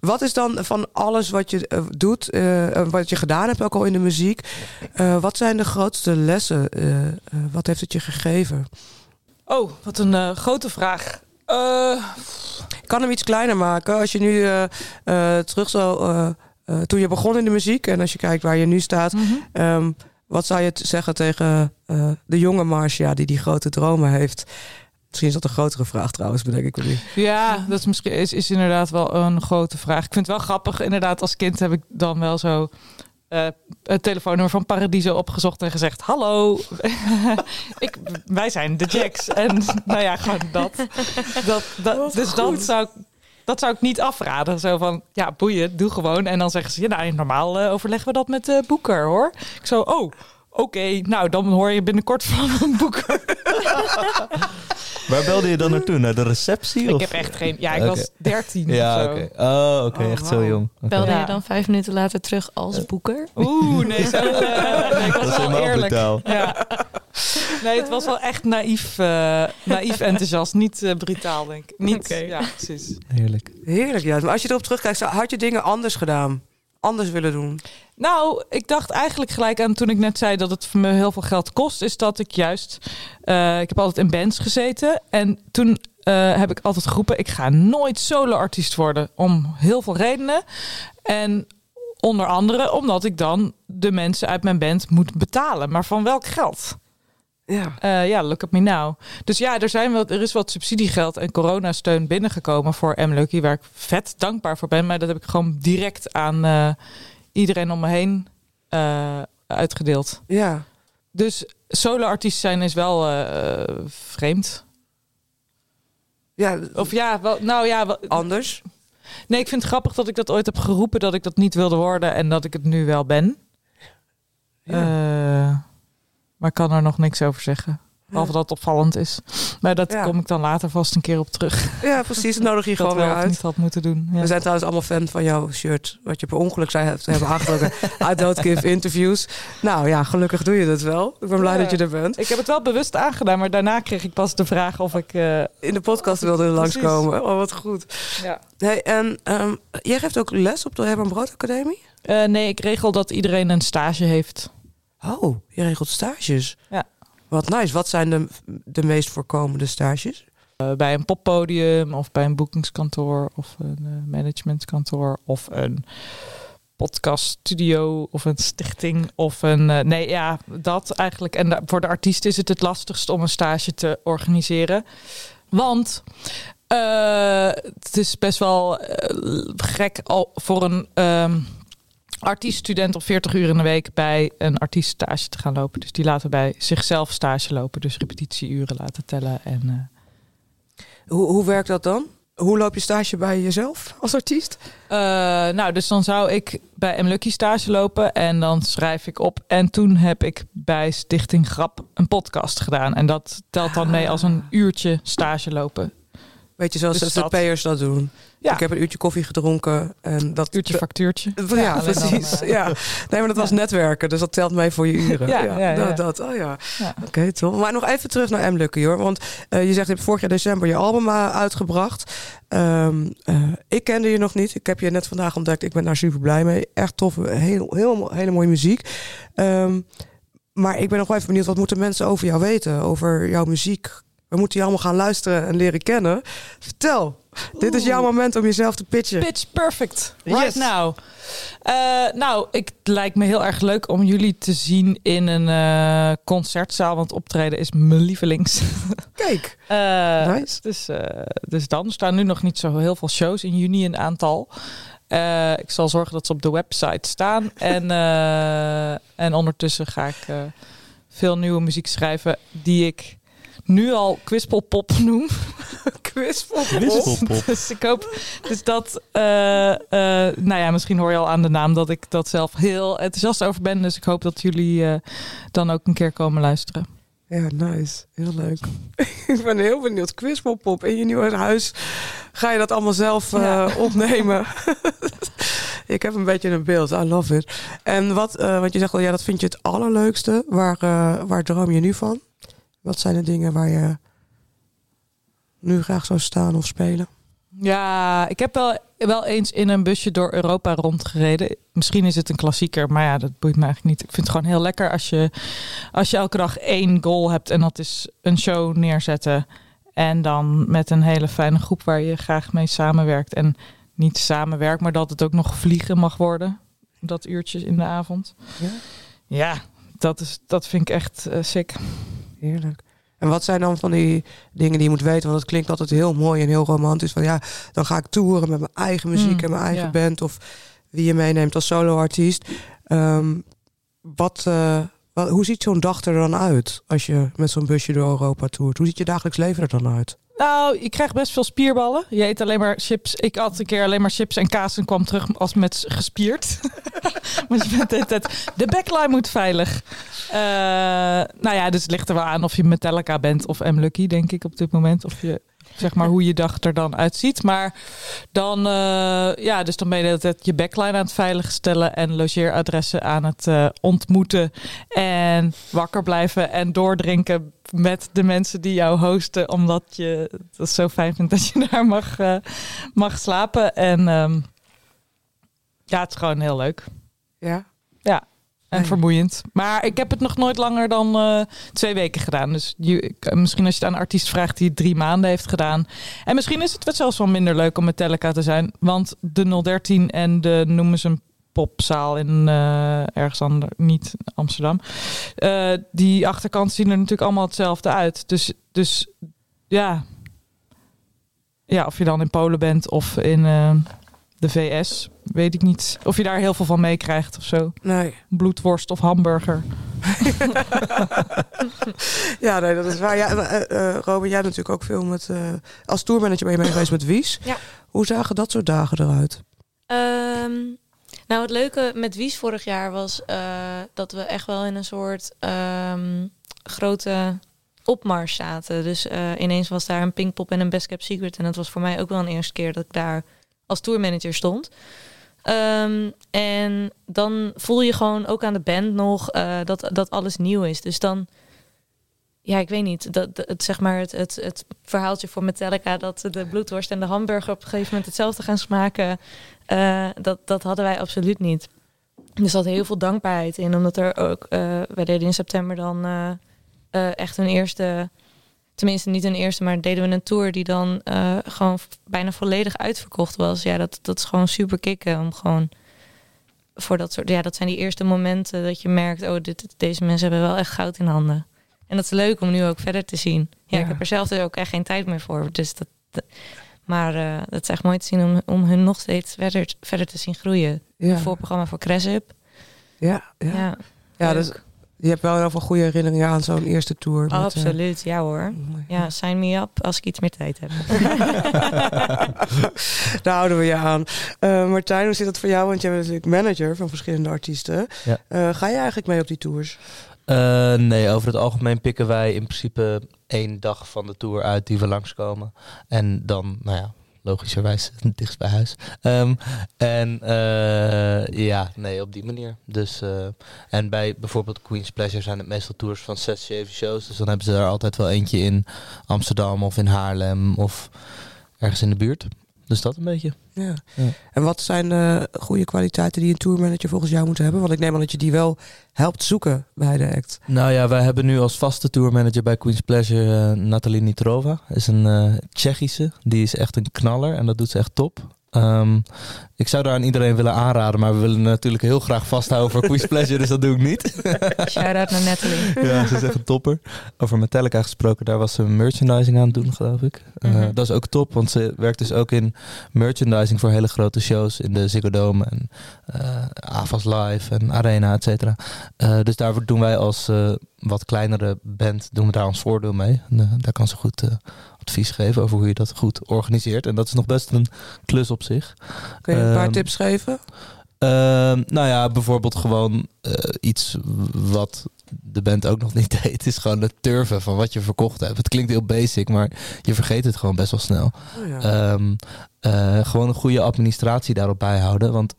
wat is dan van alles wat je doet, wat je gedaan hebt ook al in de muziek, wat zijn de grootste lessen? Wat heeft het je gegeven? Oh, wat een grote vraag. Ik kan hem iets kleiner maken. Als je nu terug zou... toen je begon in de muziek en als je kijkt waar je nu staat... Mm-hmm. Wat zou je zeggen tegen de jonge Marcia die grote dromen heeft? Misschien is dat een grotere vraag trouwens, bedenk ik nu. Ja, dat is misschien is inderdaad wel een grote vraag. Ik vind het wel grappig. Inderdaad, als kind heb ik dan wel zo het telefoonnummer van Paradiso opgezocht en gezegd... Hallo, wij zijn de Jacks. En nou ja, gewoon dat dus goed. Dat zou ik niet afraden. Zo van, ja, boeien, doe gewoon. En dan zeggen ze, ja, nou, normaal overleggen we dat met de boeker, hoor. Ik zo, oké, nou, dan hoor je binnenkort van een boeker. Waar belde je dan naartoe? Naar de receptie? Ik heb echt geen... Ja, ik was 13 of zo. Okay. Oh, echt wow. Zo jong. Okay. Belde je dan 5 minuten later terug als boeker? Oeh, nee, zo... nee, ik was wel eerlijk. Ja. Nee, het was wel echt naïef enthousiast. Niet brutaal, denk ik. Niet, ja, precies. Heerlijk. Heerlijk, ja. Maar als je erop terugkijkt, had je dingen anders gedaan? Anders willen doen? Nou, ik dacht eigenlijk gelijk aan toen ik net zei dat het voor me heel veel geld kost, is dat ik juist... ik heb altijd in bands gezeten en toen heb ik altijd geroepen, ik ga nooit solo-artiest worden. Om heel veel redenen. En onder andere omdat ik dan de mensen uit mijn band moet betalen. Maar van welk geld? Ja, look at me now. Dus ja, er is wat subsidiegeld en coronasteun binnengekomen voor M Lucky, waar ik vet dankbaar voor ben. Maar dat heb ik gewoon direct aan iedereen om me heen uitgedeeld. Ja. Dus solo-artiest zijn is wel vreemd. Ja. Of ja, wel, nou ja. Wel, anders? Nee, ik vind het grappig dat ik dat ooit heb geroepen, dat ik dat niet wilde worden en dat ik het nu wel ben. Ja. Maar ik kan er nog niks over zeggen. Behalve dat het opvallend is. Maar dat kom ik dan later vast een keer op terug. Ja, precies. Nodig je gewoon weer uit. Dat ik niet had moeten doen. Ja. We zijn trouwens allemaal fan van jouw shirt. Wat je per ongeluk zei hebben aangetrokken. I don't give interviews. Nou ja, gelukkig doe je dat wel. Ik ben blij dat je er bent. Ik heb het wel bewust aangedaan. Maar daarna kreeg ik pas de vraag of ik... in de podcast wilde langskomen. Oh, wat goed. Ja. Hey, en jij geeft ook les op de Herman Brood Academie? Nee, ik regel dat iedereen een stage heeft. Oh, je regelt stages. Ja. Wat nice. Wat zijn de meest voorkomende stages? Bij een poppodium of bij een boekingskantoor of een managementkantoor of een podcaststudio of een stichting of een... nee, ja, dat eigenlijk. En voor de artiest is het lastigst om een stage te organiseren. Want... het is best wel gek al voor een... artieststudent op 40 uur in de week bij een artiest stage te gaan lopen. Dus die laten bij zichzelf stage lopen. Dus repetitieuren laten tellen. En, hoe werkt dat dan? Hoe loop je stage bij jezelf als artiest? Nou, dus dan zou ik bij M Lucky stage lopen en dan schrijf ik op. En toen heb ik bij Stichting Grap een podcast gedaan. En dat telt dan mee als een uurtje stage lopen. Weet je, zoals de SZP'ers dat doen. Ja. Ik heb een uurtje koffie gedronken. En dat uurtje factuurtje. Ja, precies. Ja. Nee, maar dat was netwerken. Dus dat telt mee voor je uren. Oké, toch. Maar nog even terug naar M Lucky, hoor. Want je zegt, je hebt vorig jaar december je album uitgebracht. Ik kende je nog niet. Ik heb je net vandaag ontdekt. Ik ben daar super blij mee. Echt tof. Hele mooie muziek. Maar ik ben nog wel even benieuwd. Wat moeten mensen over jou weten? Over jouw muziek? We moeten je allemaal gaan luisteren en leren kennen. Vertel. Dit is jouw moment om jezelf te pitchen. Pitch perfect. Right now. Ik lijkt me heel erg leuk om jullie te zien in een concertzaal. Want optreden is mijn lievelings. Kijk. Nice. Dus dan staan nu nog niet zo heel veel shows. In juni een aantal. Ik zal zorgen dat ze op de website staan. En ondertussen ga ik veel nieuwe muziek schrijven die ik nu al kwispelpop noem. Kwispelpop. Dus ik hoop dus dat... misschien hoor je al aan de naam dat ik dat zelf heel enthousiast over ben. Dus ik hoop dat jullie dan ook een keer komen luisteren. Ja, nice. Heel leuk. Ik ben heel benieuwd. Kwispelpop in je nieuwe huis. Ga je dat allemaal zelf opnemen? Ik heb een beetje een beeld. I love it. En wat, want je zegt al, ja, dat vind je het allerleukste. Waar droom je nu van? Wat zijn de dingen waar je nu graag zou staan of spelen? Ja, ik heb wel eens in een busje door Europa rondgereden. Misschien is het een klassieker, maar ja, dat boeit me eigenlijk niet. Ik vind het gewoon heel lekker als je elke dag 1 goal hebt. En dat is een show neerzetten. En dan met een hele fijne groep waar je graag mee samenwerkt. En niet samenwerkt, maar dat het ook nog vliegen mag worden. Dat uurtje in de avond. Ja, dat vind ik echt sick. Heerlijk. En wat zijn dan van die dingen die je moet weten? Want het klinkt altijd heel mooi en heel romantisch. Van ja, dan ga ik toeren met mijn eigen muziek en mijn eigen band. Of wie je meeneemt als soloartiest. Hoe ziet zo'n dag er dan uit als je met zo'n busje door Europa toert? Hoe ziet je dagelijks leven er dan uit? Nou, je krijgt best veel spierballen. Je eet alleen maar chips. Ik at een keer alleen maar chips en kaas en kwam terug als met gespierd. Want je bent de backline moet veilig. Dus het ligt er wel aan of je Metallica bent of M Lucky, denk ik op dit moment. Of je, zeg maar, hoe je dag er dan uitziet. Maar dan, dus dan ben je dat je backline aan het veiligstellen en logeeradressen aan het ontmoeten en wakker blijven en doordrinken met de mensen die jou hosten, omdat je dat zo fijn vindt dat je daar mag slapen. En het is gewoon heel leuk. Ja. En vermoeiend. Maar ik heb het nog nooit langer dan 2 weken gedaan. Dus misschien als je het aan een artiest vraagt die 3 maanden heeft gedaan. En misschien is het wel zelfs wel minder leuk om Metallica te zijn. Want de 013 en de noemen ze een popzaal in ergens anders, niet Amsterdam. Die achterkant zien er natuurlijk allemaal hetzelfde uit. Dus ja. Ja, of je dan in Polen bent of in de VS, weet ik niet. Of je daar heel veel van meekrijgt of zo. Nee. Bloedworst of hamburger. Ja, nee, dat is waar. Ja, Robin, jij natuurlijk ook veel met... als tourmanager ben je mee geweest met Wies. Ja. Hoe zagen dat soort dagen eruit? Het leuke met Wies vorig jaar was dat we echt wel in een soort grote opmars zaten. Dus ineens was daar een Pinkpop en een Best Kept Secret. En dat was voor mij ook wel een eerste keer dat ik daar als tourmanager stond. En dan voel je gewoon ook aan de band nog dat alles nieuw is. Dus dan, ja, ik weet niet, het verhaaltje voor Metallica dat de bloedworst en de hamburger op een gegeven moment hetzelfde gaan smaken, dat hadden wij absoluut niet. Dus dat had heel veel dankbaarheid in, omdat er ook, wij deden in september dan echt hun eerste... Tenminste, niet een eerste, maar deden we een tour die dan gewoon bijna volledig uitverkocht was. Ja, dat is gewoon super kicken om gewoon voor dat soort... Ja, dat zijn die eerste momenten dat je merkt, oh, deze mensen hebben wel echt goud in handen. En dat is leuk om nu ook verder te zien. Ja, ik heb er zelf dus ook echt geen tijd meer voor. Dus maar dat is echt mooi te zien om hun nog steeds verder te zien groeien. Ja. Een voorprogramma voor Cresip. Ja, dus... Je hebt wel heel veel goede herinneringen aan zo'n eerste tour. Absoluut, ja hoor. Ja, sign me up als ik iets meer tijd heb. Daar houden we je aan. Martijn, hoe zit dat voor jou? Want jij bent natuurlijk manager van verschillende artiesten. Ja. Ga je eigenlijk mee op die tours? Nee, over het algemeen pikken wij in principe 1 dag van de tour uit die we langskomen. En dan, logischerwijs dichtst bij huis. Op die manier. Dus, en bij bijvoorbeeld Queen's Pleasure zijn het meestal tours van 6-7 shows. Dus dan hebben ze daar altijd wel eentje in Amsterdam of in Haarlem of ergens in de buurt. Dus dat een beetje. Ja. Ja. En wat zijn goede kwaliteiten die een tourmanager volgens jou moet hebben? Want ik neem aan dat je die wel helpt zoeken bij de act. Nou ja, wij hebben nu als vaste tourmanager bij Queen's Pleasure Nathalie Nitrova. Is een Tsjechische. Die is echt een knaller en dat doet ze echt top. Ik zou daar aan iedereen willen aanraden, maar we willen natuurlijk heel graag vasthouden voor Queen's Pleasure, dus dat doe ik niet. Shout-out naar Nathalie. Ja, ze is echt een topper. Over Metallica gesproken, daar was ze merchandising aan het doen, geloof ik. Mm-hmm. Dat is ook top, want ze werkt dus ook in merchandising voor hele grote shows in de Ziggo Dome en AFAS Live en Arena, et cetera. Dus daar doen wij als wat kleinere band, doen we daar ons voordeel mee. Daar kan ze goed advies geven over hoe je dat goed organiseert. En dat is nog best een klus op zich. Kun je een paar tips geven? Bijvoorbeeld gewoon iets wat de band ook nog niet deed, is gewoon het turven van wat je verkocht hebt. Het klinkt heel basic, maar je vergeet het gewoon best wel snel. Oh ja. Gewoon een goede administratie daarop bijhouden, want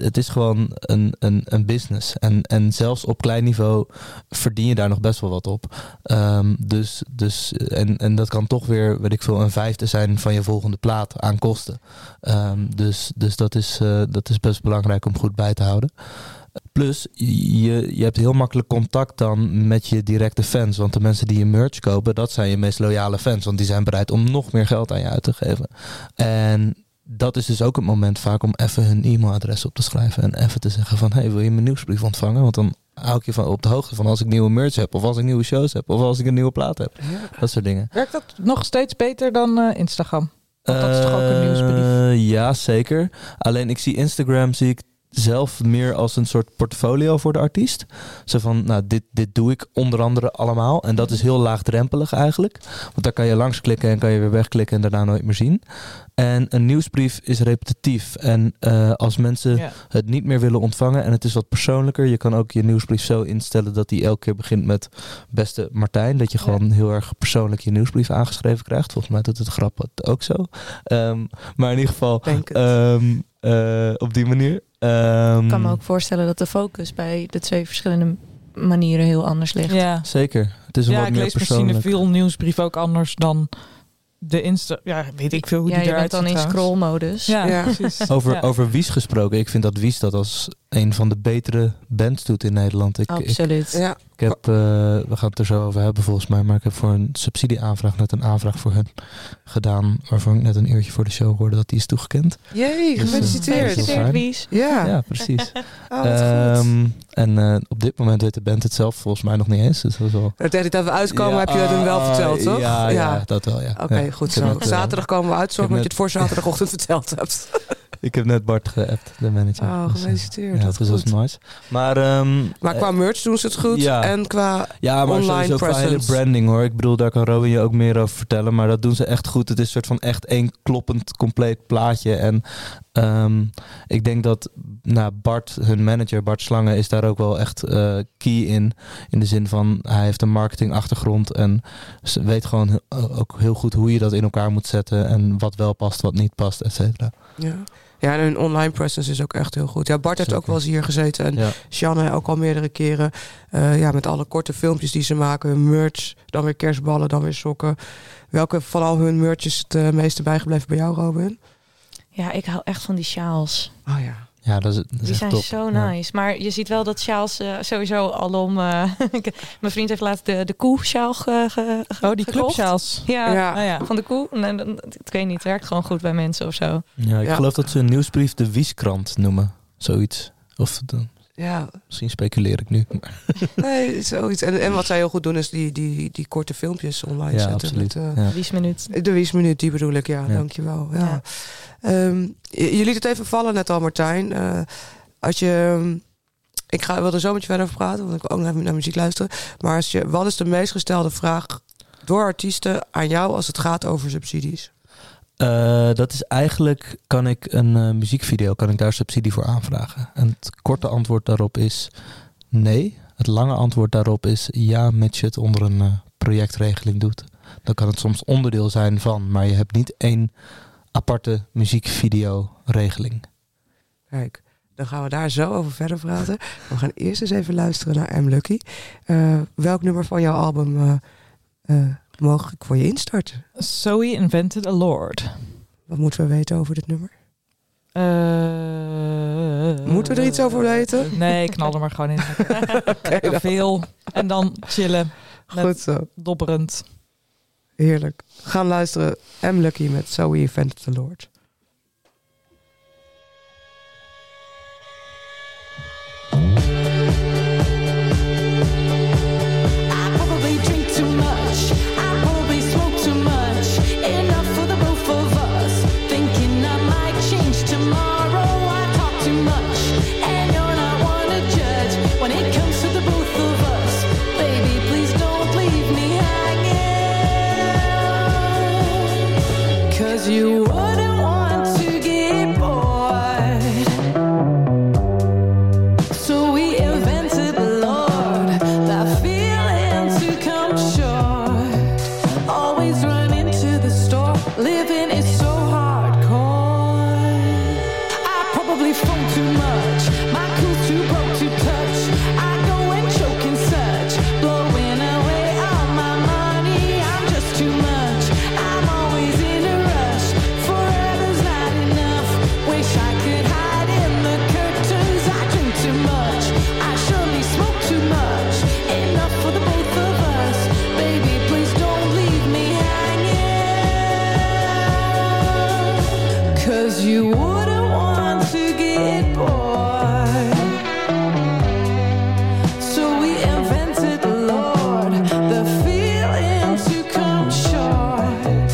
het is gewoon een business. En zelfs op klein niveau verdien je daar nog best wel wat op. Dus dat kan toch weer, weet ik veel, een vijfde zijn van je volgende plaat aan kosten. Dus dat is best belangrijk om goed bij te houden. Plus, je hebt heel makkelijk contact dan met je directe fans. Want de mensen die je merch kopen, dat zijn je meest loyale fans. Want die zijn bereid om nog meer geld aan je uit te geven. En dat is dus ook het moment vaak om even hun e-mailadres op te schrijven. En even te zeggen van, hey, wil je mijn nieuwsbrief ontvangen? Want dan hou ik je op de hoogte van als ik nieuwe merch heb. Of als ik nieuwe shows heb. Of als ik een nieuwe plaat heb. Ja. Dat soort dingen. Werkt dat nog steeds beter dan Instagram? Want dat is toch ook een nieuwsbrief? Ja, zeker. Alleen ik zie Instagram, zelf meer als een soort portfolio voor de artiest. Zo van, nou, dit doe ik onder andere allemaal. En dat is heel laagdrempelig eigenlijk. Want daar kan je langs klikken en kan je weer wegklikken en daarna nooit meer zien. En een nieuwsbrief is repetitief. En als mensen het niet meer willen ontvangen en het is wat persoonlijker. Je kan ook je nieuwsbrief zo instellen dat die elke keer begint met beste Martijn. Dat je gewoon heel erg persoonlijk je nieuwsbrief aangeschreven krijgt. Volgens mij doet het grap ook zo. Maar in ieder geval op die manier. Ik kan me ook voorstellen dat de focus bij de twee verschillende manieren heel anders ligt. Ja, zeker. Het is een wat meer persoonlijk. Ja, ik lees misschien veel nieuwsbrief ook anders dan de Insta. Ja, weet ik veel hoe die eruit ziet. Ja, je bent dan in scrollmodus. Ja, precies. Over Wies gesproken. Ik vind dat Wies dat als een van de betere bands doet in Nederland. Absoluut. Ik heb, we gaan het er zo over hebben volgens mij, maar ik heb voor een subsidieaanvraag net een aanvraag voor hen gedaan, waarvan ik net een uurtje voor de show hoorde dat die is toegekend. Jee, gefeliciteerd. Ja, precies. Op dit moment weet de band het zelf volgens mij nog niet eens. Dus dat is wel. Het tijd dat we uitkomen heb je dat hem wel verteld, toch? Ja, dat wel, ja. Oké, goed zo. Zaterdag komen we uit, zorg dat je het voor zaterdagochtend verteld hebt. Ik heb net Bart geappt, de manager. Oh, gefeliciteerd. Dus, dat was nice. Maar qua merch doen ze het goed. Ja. En qua maar online presence. Qua hele branding hoor. Ik bedoel, daar kan Robin je ook meer over vertellen. Maar dat doen ze echt goed. Het is een soort van echt één kloppend, compleet plaatje. En ik denk dat Bart, hun manager, Bart Slangen, is daar ook wel echt key in. In de zin van, hij heeft een marketingachtergrond. En ze weet gewoon ook heel goed hoe je dat in elkaar moet zetten. En wat wel past, wat niet past, et cetera. Ja. Ja, en hun online presence is ook echt heel goed. Ja, Bart heeft ook wel eens hier gezeten. En Shanna ook al meerdere keren. Met alle korte filmpjes die ze maken. Hun merch, dan weer kerstballen, dan weer sokken. Welke van al hun merch is het meeste bijgebleven bij jou, Robin? Ja, ik hou echt van die sjaals. Oh ja. Ja, dat is die zijn top. Zo nice. Ja. Maar je ziet wel dat sjaals sowieso alom... mijn vriend heeft laatst de koe-sjaal die clubsjaals. Ja, van de koe. Nee, ik weet niet, het werkt gewoon goed bij mensen of zo. Ja, ik geloof dat ze een nieuwsbrief de Wieskrant noemen. Zoiets. Of dan... Ja, misschien speculeer ik nu. Nee, zoiets. En wat zij heel goed doen is die korte filmpjes online zetten. Absoluut. De Wiesminuut. De Wiesminuut, die bedoel ik. Ja, dankjewel. Ja. Je liet het even vallen net al, Martijn. Ik wil er zo met je verder over praten, want ik ook naar muziek luisteren. Maar wat is de meest gestelde vraag door artiesten aan jou als het gaat over subsidies? Dat is eigenlijk, kan ik een muziekvideo, kan ik daar subsidie voor aanvragen? En het korte antwoord daarop is nee. Het lange antwoord daarop is ja, mits je het onder een projectregeling doet. Dan kan het soms onderdeel zijn van, maar je hebt niet één aparte muziekvideoregeling. Kijk, dan gaan we daar zo over verder praten. We gaan eerst eens even luisteren naar M Lucky. Welk nummer van jouw album mogen ik voor je instarten? So He Invented a Lord. Wat moeten we weten over dit nummer? Moeten we er iets over weten? Nee, knal er maar gewoon in. Okay, veel. En dan chillen. Goed zo. Dobberend. Heerlijk. Gaan luisteren. M Lucky met So He Invented the Lord. You wouldn't want to get bored, so we invented the Lord, that feeling to come short, always run into the store, living is so hardcore. I probably phone too much, my cool's too broke to touch, I go and choke and such, blowing away all my money, I'm just too much. You wouldn't want to get bored, so we invented the Lord, the feeling to come short.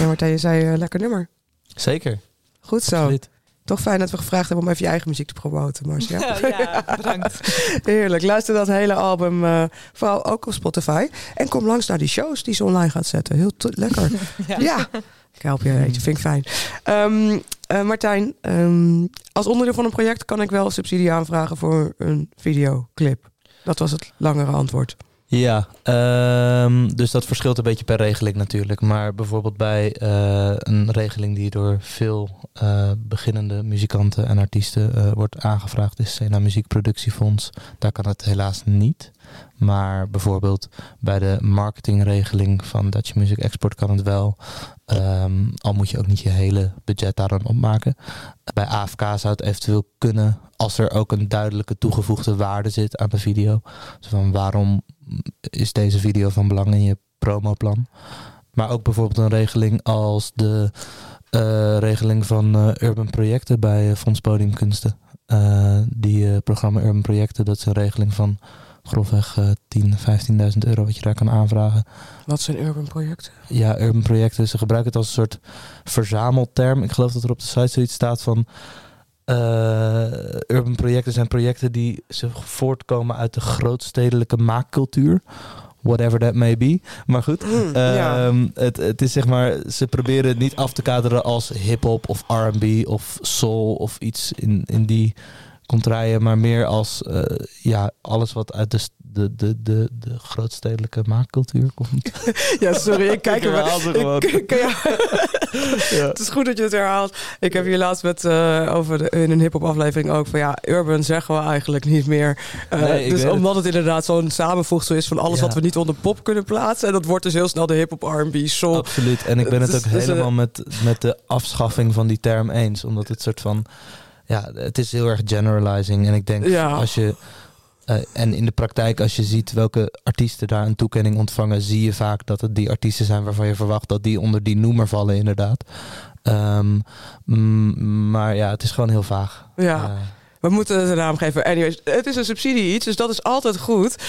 Ja, Martijn, je zei lekker nummer. Zeker. Goed zo. Absoluut. Toch fijn dat we gevraagd hebben om even je eigen muziek te promoten, Marcia. Ja, bedankt. Heerlijk. Luister dat hele album, vooral ook op Spotify. En kom langs naar die shows die ze online gaat zetten. Heel lekker. Ja, ik help je een beetje. Vind ik fijn. Martijn, als onderdeel van een project kan ik wel subsidie aanvragen voor een videoclip. Dat was het langere antwoord. Ja, dus dat verschilt een beetje per regeling natuurlijk. Maar bijvoorbeeld bij een regeling die door veel beginnende muzikanten en artiesten wordt aangevraagd, is Sena Muziekproductiefonds. Daar kan het helaas niet. Maar bijvoorbeeld bij de marketingregeling van Dutch Music Export kan het wel. Al moet je ook niet je hele budget daar aan opmaken. Bij AFK zou het eventueel kunnen als er ook een duidelijke toegevoegde waarde zit aan de video. Dus van waarom is deze video van belang in je promoplan? Maar ook bijvoorbeeld een regeling als de regeling van Urban Projecten bij Fonds Podiumkunsten. Die programma Urban Projecten, dat is een regeling van grofweg 10.000, 15.000 euro wat je daar kan aanvragen. Wat zijn Urban Projecten? Ja, Urban Projecten. Ze gebruiken het als een soort verzamelterm. Ik geloof dat er op de site zoiets staat van Urban Projecten zijn projecten die ze voortkomen uit de grootstedelijke maakcultuur. Whatever that may be. Maar goed, het is zeg maar, ze proberen het niet af te kaderen als hip-hop of R&B of soul of iets in die contraien, maar meer als alles wat uit de grootstedelijke maakcultuur komt. Ja, sorry, ik kijk er ja. Het is goed dat je het herhaalt. Ik heb hier laatst met in een hiphop aflevering ook van ja, urban zeggen we eigenlijk niet meer. Nee, dus omdat het inderdaad zo'n samenvoegsel is van alles wat we niet onder pop kunnen plaatsen. En dat wordt dus heel snel de hiphop, R&B, soul. Absoluut. En ik ben het ook helemaal met de afschaffing van die term eens, omdat het soort van ja, het is heel erg generalizing. En ik denk als je en in de praktijk, als je ziet welke artiesten daar een toekenning ontvangen, zie je vaak dat het die artiesten zijn waarvan je verwacht dat die onder die noemer vallen, inderdaad. Maar ja, het is gewoon heel vaag. Ja. We moeten het een naam geven. Anyways, het is een subsidie iets, dus dat is altijd goed.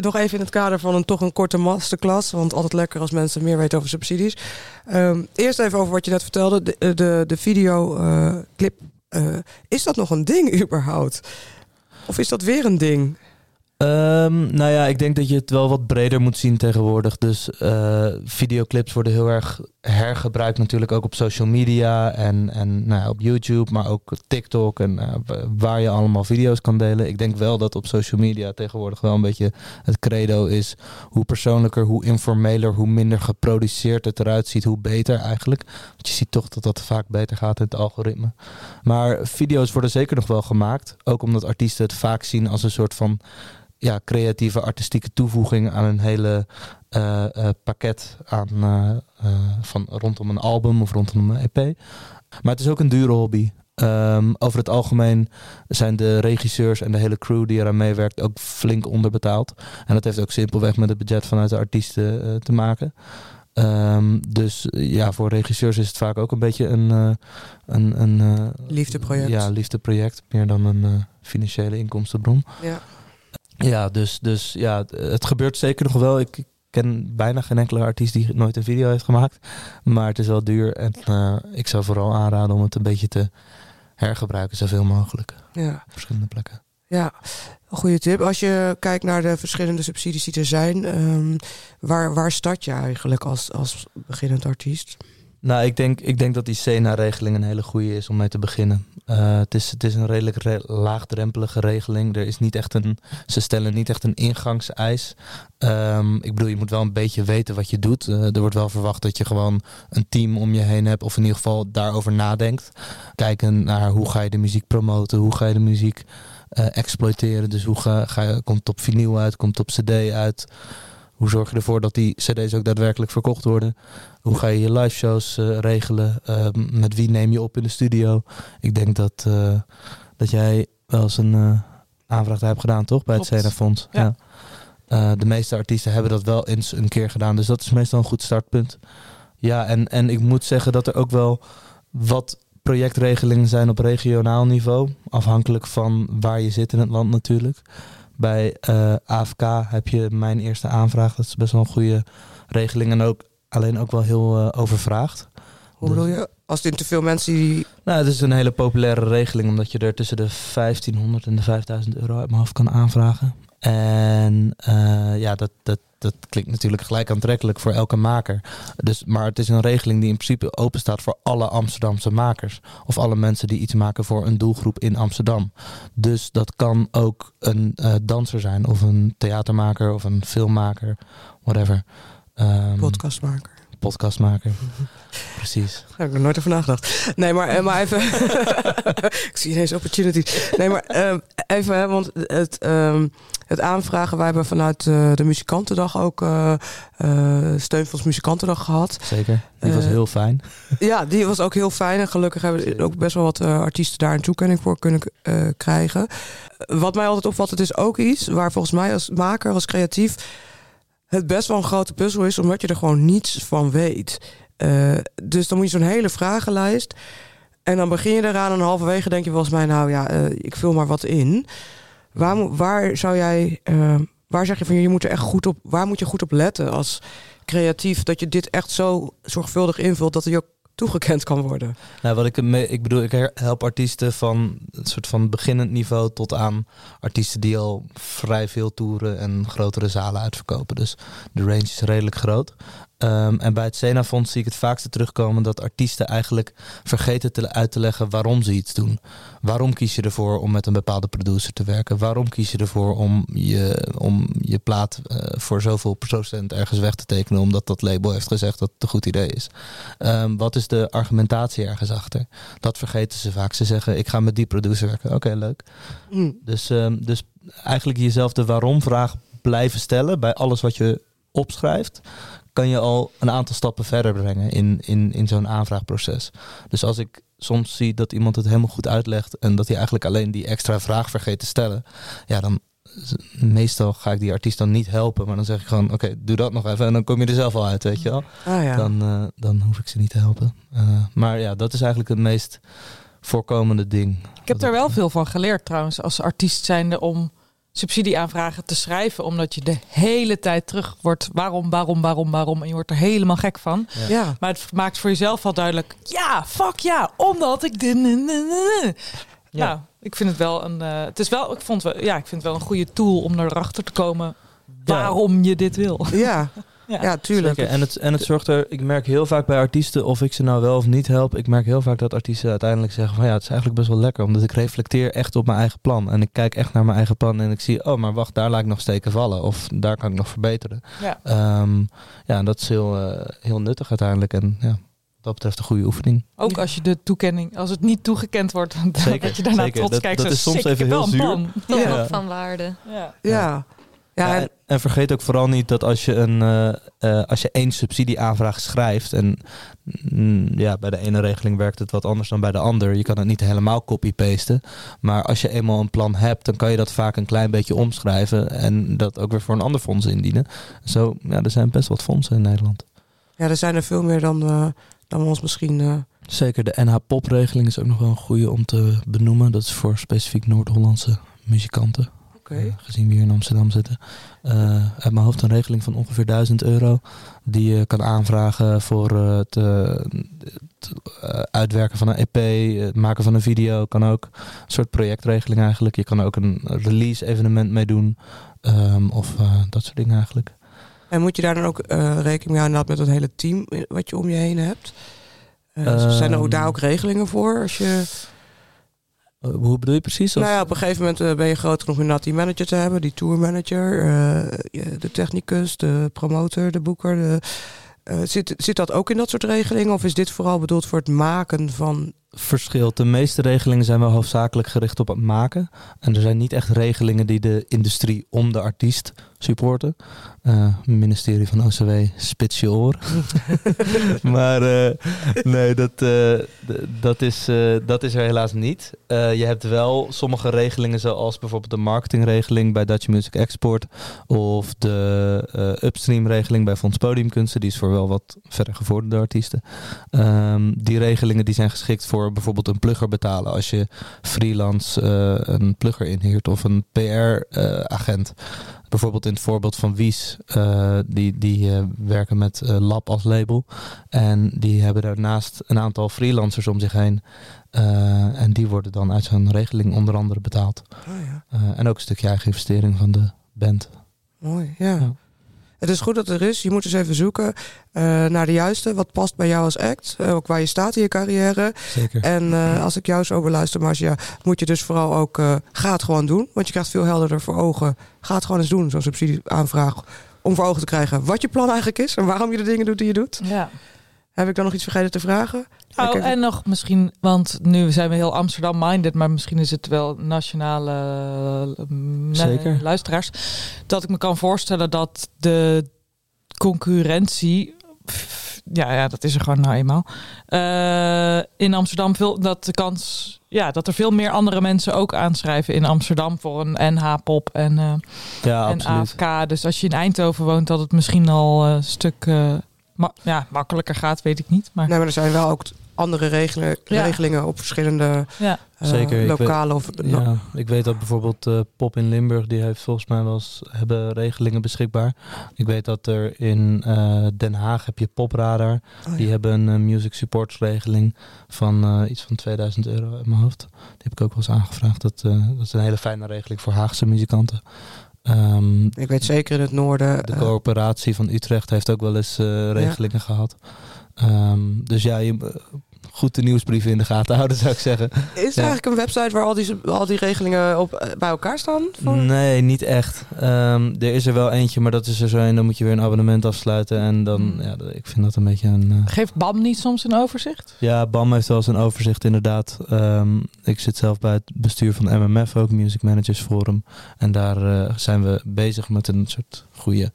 Nog even in het kader van een korte masterclass. Want altijd lekker als mensen meer weten over subsidies. Eerst even over wat je net vertelde. De videoclip. Is dat nog een ding überhaupt? Of is dat weer een ding? Nou ja, ik denk dat je het wel wat breder moet zien tegenwoordig. Dus videoclips worden heel erg hergebruikt natuurlijk ook op social media en nou, op YouTube, maar ook TikTok en waar je allemaal video's kan delen. Ik denk wel dat op social media tegenwoordig wel een beetje het credo is, hoe persoonlijker, hoe informeler, hoe minder geproduceerd het eruit ziet, hoe beter eigenlijk. Want je ziet toch dat dat vaak beter gaat in het algoritme. Maar video's worden zeker nog wel gemaakt, ook omdat artiesten het vaak zien als een soort van ja, creatieve artistieke toevoeging aan een hele pakket aan, van rondom een album of rondom een EP. Maar het is ook een dure hobby. Over het algemeen zijn de regisseurs en de hele crew die eraan meewerkt ook flink onderbetaald. En dat heeft ook simpelweg met het budget vanuit de artiesten te maken. Dus ja, voor regisseurs is het vaak ook een beetje een liefdeproject. Ja, liefdeproject. Meer dan een financiële inkomstenbron. Ja. Ja, dus ja, het gebeurt zeker nog wel. Ik ken bijna geen enkele artiest die nooit een video heeft gemaakt. Maar het is wel duur. En ik zou vooral aanraden om het een beetje te hergebruiken. Zoveel mogelijk. Ja. Op verschillende plekken. Ja, een goede tip. Als je kijkt naar de verschillende subsidies die er zijn. Waar start je eigenlijk als beginnend artiest? Nou, ik denk dat die SENA-regeling een hele goede is om mee te beginnen. Het is een redelijk laagdrempelige regeling. Er is niet echt ze stellen niet echt een ingangseis. Ik bedoel, je moet wel een beetje weten wat je doet. Er wordt wel verwacht dat je gewoon een team om je heen hebt. Of in ieder geval daarover nadenkt. Kijken naar hoe ga je de muziek promoten. Hoe ga je de muziek exploiteren. Dus hoe komt het op vinyl uit, komt het op cd uit. Hoe zorg je ervoor dat die cd's ook daadwerkelijk verkocht worden? Hoe ga je je live shows regelen? Met wie neem je op in de studio? Ik denk dat jij wel eens een aanvraag hebt gedaan, toch? Bij het SENA-fonds. Ja. Ja. De meeste artiesten hebben dat wel eens een keer gedaan. Dus dat is meestal een goed startpunt. Ja, en ik moet zeggen dat er ook wel wat projectregelingen zijn op regionaal niveau. Afhankelijk van waar je zit in het land natuurlijk. Bij AFK heb je mijn eerste aanvraag. Dat is best wel een goede regeling. En ook alleen ook wel heel overvraagd. Hoe bedoel je? Als er te veel mensen die... Nou, het is een hele populaire regeling. Omdat je er tussen de 1500 en de 5000 euro uit mijn hoofd kan aanvragen. En ja, dat klinkt natuurlijk gelijk aantrekkelijk voor elke maker. Dus, maar het is een regeling die in principe open staat voor alle Amsterdamse makers. Of alle mensen die iets maken voor een doelgroep in Amsterdam. Dus dat kan ook een danser zijn. Of een theatermaker. Of een filmmaker. Whatever. Podcastmaker. Precies. Daar heb ik nog nooit over nagedacht. Nee, maar even... ik zie ineens opportunities. Nee, maar even, want het aanvragen... Wij hebben vanuit de Muzikantendag ook Steunfonds Muzikantendag gehad. Zeker, die was heel fijn. Ja, die was ook heel fijn. En gelukkig hebben ook best wel wat artiesten daar een toekenning voor kunnen krijgen. Wat mij altijd opvalt, het is ook iets... waar volgens mij als maker, als creatief... het best wel een grote puzzel is, omdat je er gewoon niets van weet. Dus dan moet je zo'n hele vragenlijst. En dan begin je eraan en halverwege denk je volgens mij... nou ja, ik vul maar wat in. Waar zeg je van, je moet er echt goed op... waar moet je goed op letten als creatief... dat je dit echt zo zorgvuldig invult... dat je ook toegekend kan worden? Nou, ik help artiesten van een soort van beginnend niveau tot aan artiesten die al vrij veel toeren en grotere zalen uitverkopen. Dus de range is redelijk groot. En bij het SENA-fonds zie ik het vaakste terugkomen dat artiesten eigenlijk vergeten uit te leggen waarom ze iets doen. Waarom kies je ervoor om met een bepaalde producer te werken? Waarom kies je ervoor om je plaat voor zoveel procent ergens weg te tekenen, omdat dat label heeft gezegd dat het een goed idee is? Wat is de argumentatie ergens achter? Dat vergeten ze vaak. Ze zeggen, ik ga met die producer werken. Oké, leuk. Mm. Dus eigenlijk jezelf de waarom-vraag blijven stellen bij alles wat je opschrijft, kan je al een aantal stappen verder brengen in zo'n aanvraagproces. Dus als ik soms zie dat iemand het helemaal goed uitlegt en dat hij eigenlijk alleen die extra vraag vergeet te stellen, ja, dan meestal ga ik die artiest dan niet helpen, maar dan zeg ik gewoon, oké, doe dat nog even en dan kom je er zelf al uit, weet je wel. Ah, ja. Dan hoef ik ze niet te helpen. Maar ja, dat is eigenlijk het meest voorkomende ding. Ik heb daar wel veel van geleerd trouwens, als artiest zijnde, om subsidieaanvragen te schrijven, omdat je de hele tijd terug wordt waarom en je wordt er helemaal gek van. Ja. Ja. Maar het maakt voor jezelf al duidelijk, ja, fuck ja, omdat ik dit... Ja. Nou, ik vind het wel een... het is wel, ik vind het wel een goede tool om erachter te komen waarom je dit wil. Ja. Ja, tuurlijk. Zeker. En het zorgt er, ik merk heel vaak bij artiesten, of ik ze nou wel of niet help, ik merk heel vaak dat artiesten uiteindelijk zeggen van ja, het is eigenlijk best wel lekker, omdat ik reflecteer echt op mijn eigen plan. En ik kijk echt naar mijn eigen plan en ik zie, oh, maar wacht, daar laat ik nog steken vallen. Of daar kan ik nog verbeteren. Ja, en dat is heel nuttig uiteindelijk. En ja, dat betreft een goede oefening. Ook als je de toekenning, als het niet toegekend wordt, zeker, dat je daarna zeker trots kijkt. Dat is soms even heel zuur. Toch nog van waarde. Ja. Ja, en vergeet ook vooral niet dat als je één subsidieaanvraag schrijft en bij de ene regeling werkt het wat anders dan bij de ander. Je kan het niet helemaal copy-pasten. Maar als je eenmaal een plan hebt, dan kan je dat vaak een klein beetje omschrijven en dat ook weer voor een ander fonds indienen. Zo, ja, er zijn best wat fondsen in Nederland. Ja, er zijn er veel meer dan we ons misschien... Zeker, de NH-popregeling is ook nog wel een goede om te benoemen. Dat is voor specifiek Noord-Hollandse muzikanten. Okay. Gezien we hier in Amsterdam zitten. Uit mijn hoofd een regeling van ongeveer €1000. Die je kan aanvragen voor het uitwerken van een EP. Het maken van een video. Kan ook een soort projectregeling eigenlijk. Je kan ook een release evenement mee doen. Of dat soort dingen eigenlijk. En moet je daar dan ook rekening mee houden met dat hele team wat je om je heen hebt? Zijn er daar ook regelingen voor als je... Hoe bedoel je precies? Of? Nou ja, op een gegeven moment ben je groot genoeg inderdaad die manager te hebben, die tourmanager, de technicus, de promotor, de boeker. Zit dat ook in dat soort regelingen? Of is dit vooral bedoeld voor het maken van... Verschilt. De meeste regelingen zijn wel hoofdzakelijk gericht op het maken. En er zijn niet echt regelingen die de industrie om de artiest supporten. Ministerie van OCW, spits je oor. Maar dat is er helaas niet. Je hebt wel sommige regelingen zoals bijvoorbeeld de marketingregeling bij Dutch Music Export. Of de upstream regeling bij Fonds Podiumkunsten. Die is voor wel wat verder gevorderde artiesten. Die regelingen die zijn geschikt voor bijvoorbeeld een plugger betalen als je freelance een plugger inhuurt of een PR-agent. Bijvoorbeeld in het voorbeeld van Wies, die werken met Lab als label. En die hebben daarnaast een aantal freelancers om zich heen. En die worden dan uit zo'n regeling onder andere betaald. Oh ja. En ook een stukje eigen investering van de band. Mooi, ja. Het is goed dat er is. Je moet dus even zoeken naar de juiste. Wat past bij jou als act? Ook waar je staat in je carrière. Zeker. En als ik jou zo beluister, Marcia, moet je dus vooral ook... ga het gewoon doen, want je krijgt veel helderder voor ogen. Ga het gewoon eens doen, zo'n subsidieaanvraag. Om voor ogen te krijgen wat je plan eigenlijk is... en waarom je de dingen doet die je doet. Ja. Heb ik dan nog iets vergeten te vragen? Oh, en nog misschien, want nu zijn we heel Amsterdam-minded... maar misschien is het wel nationale luisteraars... dat ik me kan voorstellen dat de concurrentie... Ja, dat is er gewoon nou eenmaal... in Amsterdam veel dat de kans... Ja, dat er veel meer andere mensen ook aanschrijven in Amsterdam... voor een NH-pop en AFK. Dus als je in Eindhoven woont, dat het misschien al een stuk... makkelijker gaat, weet ik niet. Maar... Nee, maar er zijn wel ook andere regelingen op verschillende lokalen. Ik weet dat bijvoorbeeld Pop in Limburg, die heeft volgens mij hebben regelingen beschikbaar. Ik weet dat er in Den Haag heb je Popradar. Die hebben een music supports regeling van iets van €2000 in mijn hoofd. Die heb ik ook wel eens aangevraagd. Dat is een hele fijne regeling voor Haagse muzikanten. Ik weet zeker in het noorden... De coöperatie van Utrecht heeft ook wel eens regelingen gehad. Dus ja, goed de nieuwsbrieven in de gaten houden, zou ik zeggen. Is er eigenlijk een website waar al die regelingen bij elkaar staan? Voor? Nee, niet echt. Er is er wel eentje, maar dat is er zo en dan moet je weer een abonnement afsluiten. En dan, ik vind dat een beetje een... Geeft BAM niet soms een overzicht? Ja, BAM heeft wel eens een overzicht, inderdaad. Ik zit zelf bij het bestuur van MMF ook, Music Managers Forum. En daar zijn we bezig met een soort goede...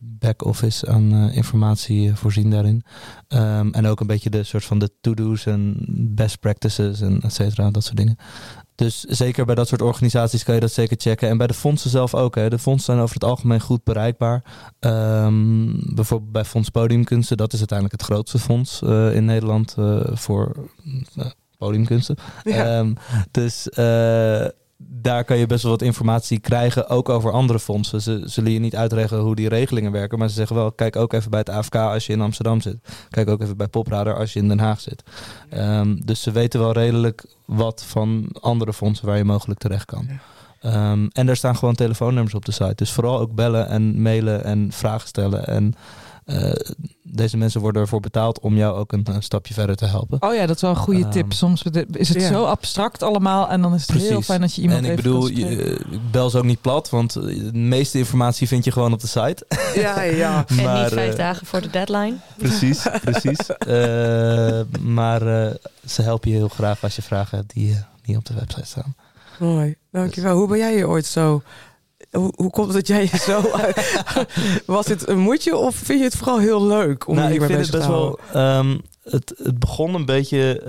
back-office aan informatie voorzien daarin. En ook een beetje de soort van de to-do's en best practices en et cetera, dat soort dingen. Dus zeker bij dat soort organisaties kan je dat zeker checken. En bij de fondsen zelf ook. Hè. De fondsen zijn over het algemeen goed bereikbaar. Bijvoorbeeld bij Fonds Podiumkunsten. Dat is uiteindelijk het grootste fonds in Nederland voor podiumkunsten. Ja. Daar kan je best wel wat informatie krijgen, ook over andere fondsen. Ze zullen je niet uitleggen hoe die regelingen werken, maar ze zeggen wel, kijk ook even bij het AFK als je in Amsterdam zit. Kijk ook even bij Popradar als je in Den Haag zit. Dus ze weten wel redelijk wat van andere fondsen waar je mogelijk terecht kan. En er staan gewoon telefoonnummers op de site. Dus vooral ook bellen en mailen en vragen stellen. En deze mensen worden ervoor betaald om jou ook een stapje verder te helpen. Oh ja, dat is wel een goede tip. Soms is het zo abstract allemaal en dan is het heel fijn dat je iemand heeft. En ik bedoel, ik bel ze ook niet plat, want de meeste informatie vind je gewoon op de site. Ja, ja. Maar, en niet 5 dagen voor de deadline. Precies. Maar ze helpen je heel graag als je vragen hebt die niet op de website staan. Mooi, dankjewel. Dus, hoe ben jij hier ooit zo... Hoe komt het dat jij je zo... Was dit een moedje of vind je het vooral heel leuk om hier mee bezig te houden? Ik vind het best wel... Het begon een beetje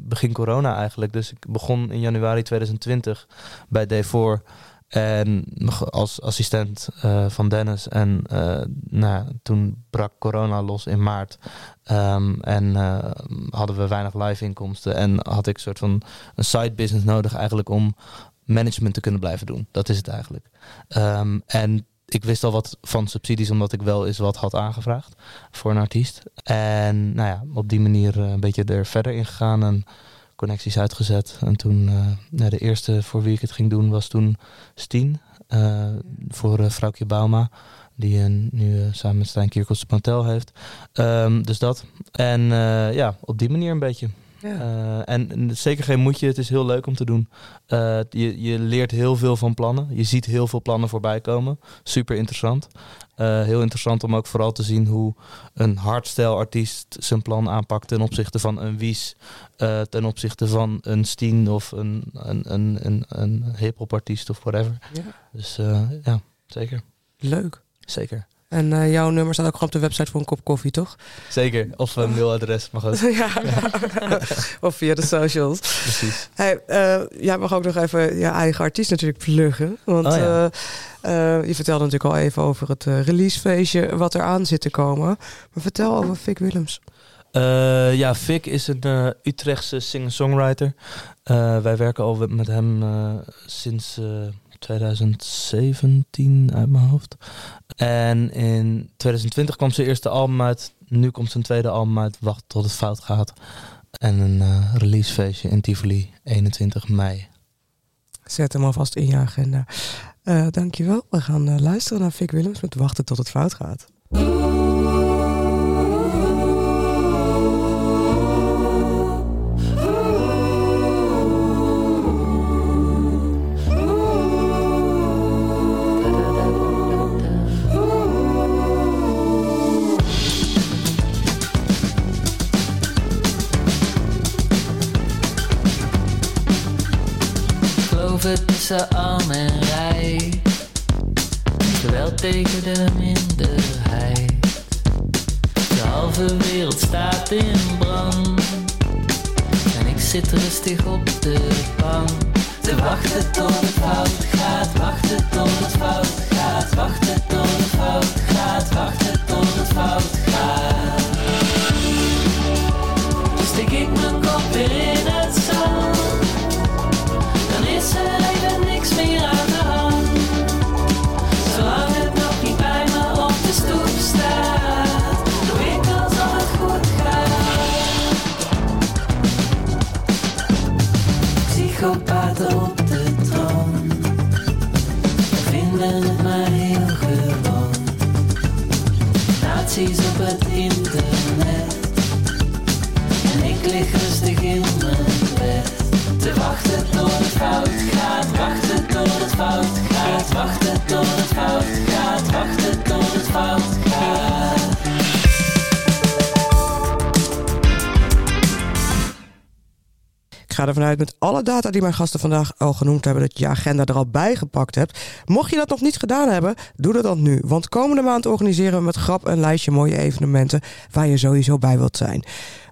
begin corona eigenlijk. Dus ik begon in januari 2020 bij Day Four. En als assistent van Dennis. En toen brak corona los in maart. En hadden we weinig live inkomsten. En had ik een soort van een side business nodig eigenlijk om... management te kunnen blijven doen. Dat is het eigenlijk. En ik wist al wat van subsidies, omdat ik wel eens wat had aangevraagd voor een artiest. En op die manier een beetje er verder in gegaan en connecties uitgezet. En toen, de eerste voor wie ik het ging doen, was toen Stien. Voor Vrouwtje Bauma, die nu samen met Stijn Kierkos Pantel heeft. Dus dat. En op die manier een beetje. Ja. En zeker geen moedje, het is heel leuk om te doen. Je leert heel veel van plannen. Je ziet heel veel plannen voorbij komen. Super interessant. Heel interessant om ook vooral te zien hoe een hardstyle-artiest zijn plan aanpakt ten opzichte van een Wies, ten opzichte van een Stien of een hip-hop-artiest of whatever. Ja. Dus zeker. Leuk. Zeker. En jouw nummer staat ook gewoon op de website voor een kop koffie, toch? Zeker. Of een mailadres mag ook. Ja. Of via de socials. Precies. Hey, jij mag ook nog even je eigen artiest natuurlijk pluggen. Want je vertelde natuurlijk al even over het releasefeestje wat eraan zit te komen. Maar vertel over Vic Willems. Vic is een Utrechtse singer-songwriter. Wij werken al met hem sinds... 2017 uit mijn hoofd. En in 2020 kwam zijn eerste album uit. Nu komt zijn tweede album uit. Wacht tot het fout gaat. En een releasefeestje in Tivoli, 21 mei. Zet hem alvast in je agenda. Dankjewel. We gaan luisteren naar Vic Willems met Wachten tot het fout gaat. Tussen arm en rij, geweld tegen de minderheid. De halve wereld staat in brand en ik zit rustig op de bank. Te wachten tot het fout gaat, wachten tot het fout gaat, wachten tot het fout gaat, wachten tot het fout gaat. Dus steek ik mijn kop weer in het zand. Dan is er even niks meer aan de hand. Zolang het nog niet bij me op de stoep staat, doe ik alsof het goed gaat. Psychopaten op de troon, vinden het maar heel gewoon. Nazi's op het internet en ik lig rustig in mijn bed. Te wachten tot het fout gaat, wachten tot het fout gaat, wachten tot het fout gaat, wachten tot het fout gaat. Ik ga ervan uit met alle data die mijn gasten vandaag al genoemd hebben... dat je agenda er al bij gepakt hebt. Mocht je dat nog niet gedaan hebben, doe dat dan nu. Want komende maand organiseren we met grap een lijstje mooie evenementen... waar je sowieso bij wilt zijn.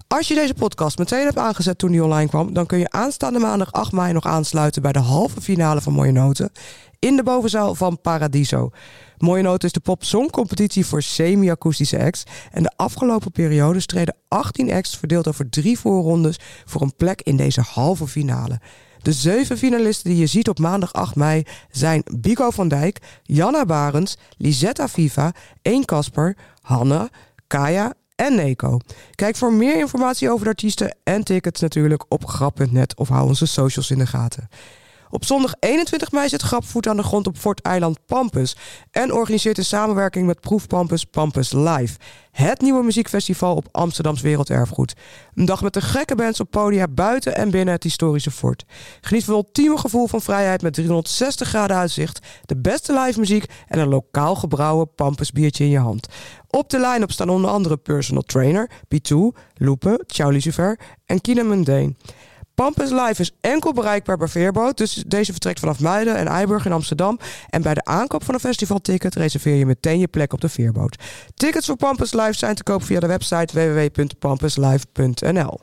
Als je deze podcast meteen hebt aangezet toen die online kwam... dan kun je aanstaande maandag 8 mei nog aansluiten... bij de halve finale van Mooie Noten... in de bovenzaal van Paradiso. Mooie Noten is de pop-songcompetitie voor semi-akoestische acts. En de afgelopen periode streden 18 acts... verdeeld over 3 voorrondes... voor een plek in deze halve finale. De 7 finalisten die je ziet op maandag 8 mei... zijn Bico van Dijk, Janna Barends, Lisetta Viva... Eén Kasper, Hanne, Kaya... en Neko. Kijk voor meer informatie over de artiesten en tickets natuurlijk op grap.net of hou onze socials in de gaten. Op zondag 21 mei zit Grapvoet aan de grond op Fort Eiland Pampus en organiseert in samenwerking met Proefpampus Pampus Live, het nieuwe muziekfestival op Amsterdams Werelderfgoed. Een dag met de gekke bands op podia buiten en binnen het historische fort. Geniet van een ultieme gevoel van vrijheid met 360 graden uitzicht, de beste live muziek en een lokaal gebrouwen Pampus biertje in je hand. Op de line-up staan onder andere Personal Trainer, P2, Loepe, Ciao Lucifer en Kina Mundane. Pampus Live is enkel bereikbaar bij veerboot, dus deze vertrekt vanaf Muiden en Eiburg in Amsterdam. En bij de aankoop van een festivalticket reserveer je meteen je plek op de veerboot. Tickets voor Pampus Live zijn te koop via de website www.pampuslive.nl.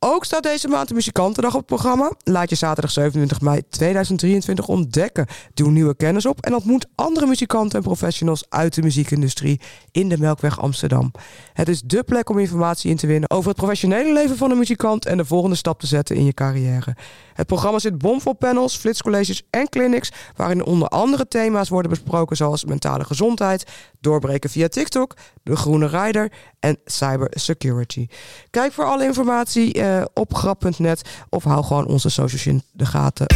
Ook staat deze maand de Muzikantendag op het programma. Laat je zaterdag 27 mei 2023 ontdekken. Doe nieuwe kennis op en ontmoet andere muzikanten en professionals uit de muziekindustrie in de Melkweg Amsterdam. Het is dé plek om informatie in te winnen over het professionele leven van een muzikant en de volgende stap te zetten in je carrière. Het programma zit bomvol panels, flitscolleges en clinics, waarin onder andere thema's worden besproken zoals mentale gezondheid, doorbreken via TikTok, de groene rider en cybersecurity. Kijk voor alle informatie op grap.net of hou gewoon onze socials in de gaten.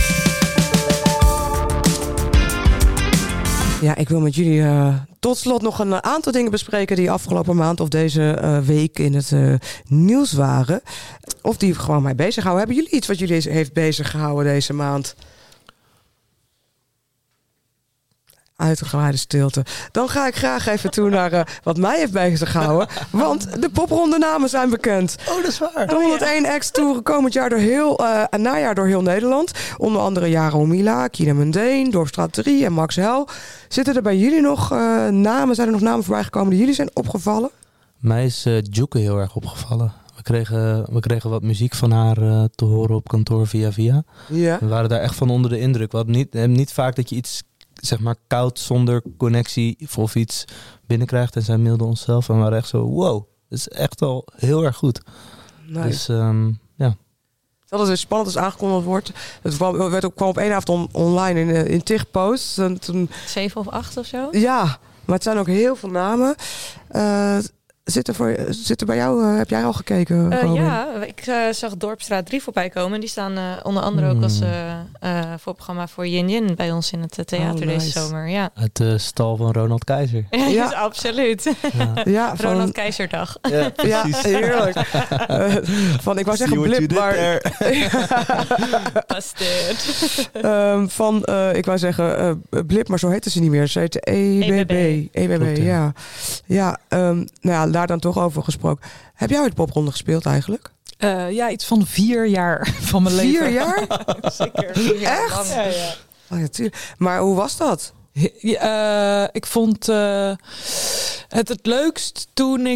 Ja, ik wil met jullie tot slot nog een aantal dingen bespreken die afgelopen maand of deze week in het nieuws waren. Of die gewoon mij bezighouden. Hebben jullie iets wat jullie heeft beziggehouden deze maand? Uitgebreide stilte. Dan ga ik graag even toe naar wat mij heeft beziggehouden. Want de popronde namen zijn bekend. Oh, dat is waar. De 101 acts toeren komend jaar najaar door heel Nederland. Onder andere Jaro Mila, Kina Mundane, Dorpstraat 3 en Max Hel. Zitten er bij jullie nog namen? Zijn er nog namen voorbij gekomen die jullie zijn opgevallen? Mij is Juke heel erg opgevallen. We kregen wat muziek van haar te horen op kantoor via via. Ja. We waren daar echt van onder de indruk. We hadden niet vaak dat je iets, zeg maar, koud, zonder connectie of iets binnenkrijgt. En zij mailde onszelf en we waren echt zo, wow, dat is echt al heel erg goed. Nice. Dus ja. Dat is weer spannend als aangekondigd wordt. Het kwam op één avond online in TIG posts. 7 of 8 of zo? Ja, maar het zijn ook heel veel namen. Zitten bij jou, heb jij al gekeken? Ja, ik zag Dorpstraat 3 voorbij komen. Die staan onder andere ook als voorprogramma voor Yin Yin bij ons in het theater deze zomer. Ja. Het stal van Ronald Keizer. Ja, dus absoluut. Ja. Ja, Ronald Keizerdag. Ja, precies. Ja, heerlijk. Ik wou zeggen blip, maar... ik wou zeggen blip, maar zo heette ze niet meer. Ze heette EBB, ja. Ja, daar dan toch over gesproken. Heb jij het popronde gespeeld eigenlijk? Ja, iets van 4 jaar van mijn leven. 4 jaar? Zeker. 4 jaar. Echt? Ja, ja. Oh, ja, tuurlijk. Maar hoe was dat? Ik vond het leukst toen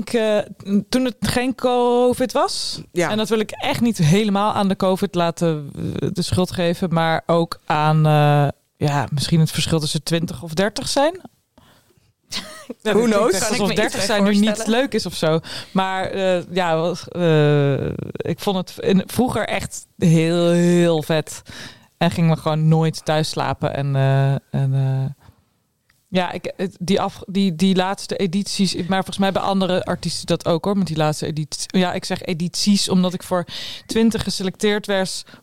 het geen COVID was. Ja. En dat wil ik echt niet helemaal aan de COVID laten de schuld geven. Maar ook aan misschien het verschil tussen 20 of 30 zijn. Ja, who knows? Alsof 30 zijn nu niet leuk is of zo. Maar ik vond het vroeger echt heel, heel vet. En ging me gewoon nooit thuis slapen. Die laatste edities... Maar volgens mij bij andere artiesten dat ook hoor. Met die laatste edities... Ja, ik zeg edities omdat ik voor 20 geselecteerd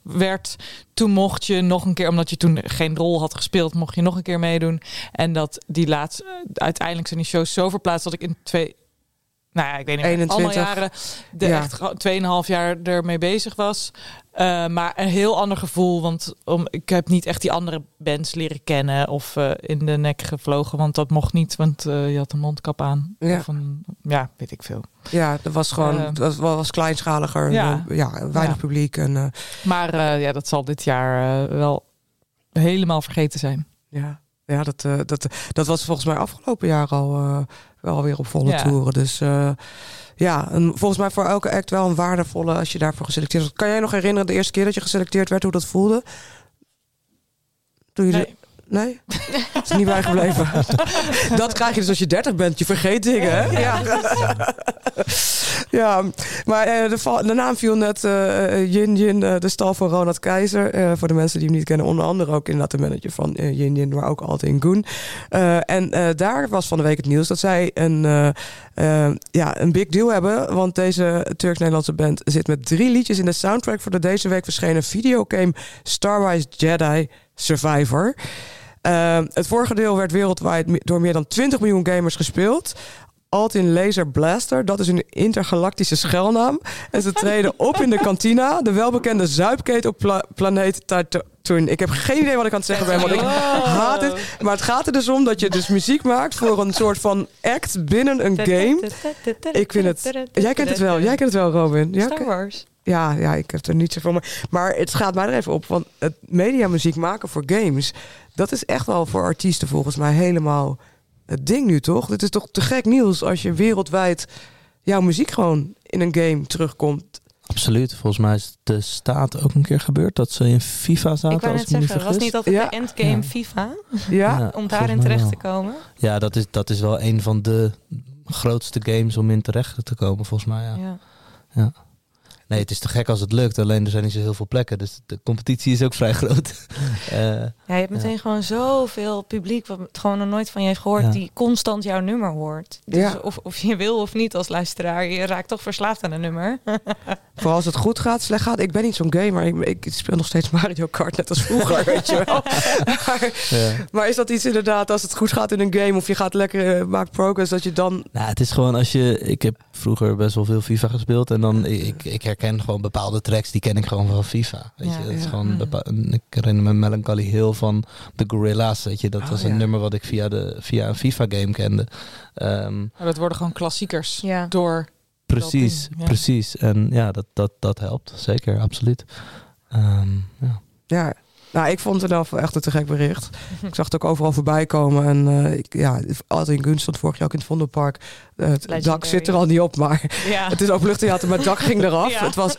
werd. Toen mocht je nog een keer... Omdat je toen geen rol had gespeeld... Mocht je nog een keer meedoen. En dat die laatste... Uiteindelijk zijn die shows zo verplaatst dat ik in 2... Nou ja, ik weet niet meer. 21. Alle jaren echt 2,5 jaar ermee bezig was. Maar een heel ander gevoel. Want ik heb niet echt die andere bands leren kennen. Of in de nek gevlogen. Want dat mocht niet. Want je had een mondkap aan. Ja, of weet ik veel. Ja, dat was gewoon was kleinschaliger. Ja, weinig publiek. Maar dat zal dit jaar wel helemaal vergeten zijn. Ja. Ja, dat was volgens mij afgelopen jaar al wel weer op volle toeren. Dus volgens mij voor elke act wel een waardevolle als je daarvoor geselecteerd wordt. Kan jij nog herinneren de eerste keer dat je geselecteerd werd, hoe dat voelde? Toen je Nee, het is niet bijgebleven. Dat krijg je dus als je 30 bent. Je vergeet dingen, hè? Ja, ja, maar de naam viel net. Yin Yin, de stal van Ronald Keizer. Voor de mensen die hem niet kennen. Onder andere ook inderdaad de manager van Yin Yin. Maar ook Alt in Goen. En daar was van de week het nieuws dat zij een big deal hebben. Want deze Turks-Nederlandse band zit met 3 liedjes in de soundtrack voor de deze week verschenen videogame Starwise Jedi Survivor. Het vorige deel werd wereldwijd door meer dan 20 miljoen gamers gespeeld. Altin Laser Blaster, dat is een intergalactische schelnaam. En ze treden op in de kantina, de welbekende zuipkeet op planeet Tatooine. Ik heb geen idee wat ik aan het zeggen ben, want ik haat het. Maar het gaat er dus om dat je dus muziek maakt voor een soort van act binnen een game. Ik vind het... Jij kent het wel, Robin. Ja, Star Wars. Ja, ik heb er niet zoveel mee. Maar het gaat mij er even op. Want het mediamuziek maken voor games, dat is echt wel voor artiesten volgens mij helemaal het ding nu, toch? Dit is toch te gek nieuws als je wereldwijd jouw muziek gewoon in een game terugkomt. Absoluut. Volgens mij is de staat ook een keer gebeurd dat ze in FIFA zaten. Ik wou net zeggen, was niet altijd de endgame FIFA? Ja. Om daarin terecht te komen? Ja, dat is wel een van de grootste games om in terecht te komen, volgens mij. Ja. Nee, het is te gek als het lukt. Alleen er zijn niet zo heel veel plekken. Dus de competitie is ook vrij groot. Je hebt meteen gewoon zoveel publiek wat gewoon nog nooit van je heeft gehoord. Ja. Die constant jouw nummer hoort. Dus of je wil of niet als luisteraar. Je raakt toch verslaafd aan een nummer. Vooral als het goed gaat, slecht gaat. Ik ben niet zo'n gamer. Ik speel nog steeds Mario Kart net als vroeger. Weet je wel. Maar is dat iets inderdaad als het goed gaat in een game. Of je gaat lekker maakt progress. Dat je dan... Nou, het is gewoon als je... Ik heb vroeger best wel veel FIFA gespeeld. En dan... Ik herken gewoon bepaalde tracks, die ken ik gewoon van FIFA. Weet je? Dat is gewoon ik herinner me Melancholy Hill van de Gorillaz. Weet je? Dat was een nummer wat ik via een FIFA-game kende. Dat worden gewoon klassiekers door... Precies. En ja, dat helpt. Zeker, absoluut. Nou, ik vond het wel echt een te gek bericht. Ik zag het ook overal voorbij komen. En Adrien Gunst stond vorig jaar ook in het Vondelpark. Het dak zit er al niet op, maar het is openluchttheater, maar het dak ging eraf. Ja. Het was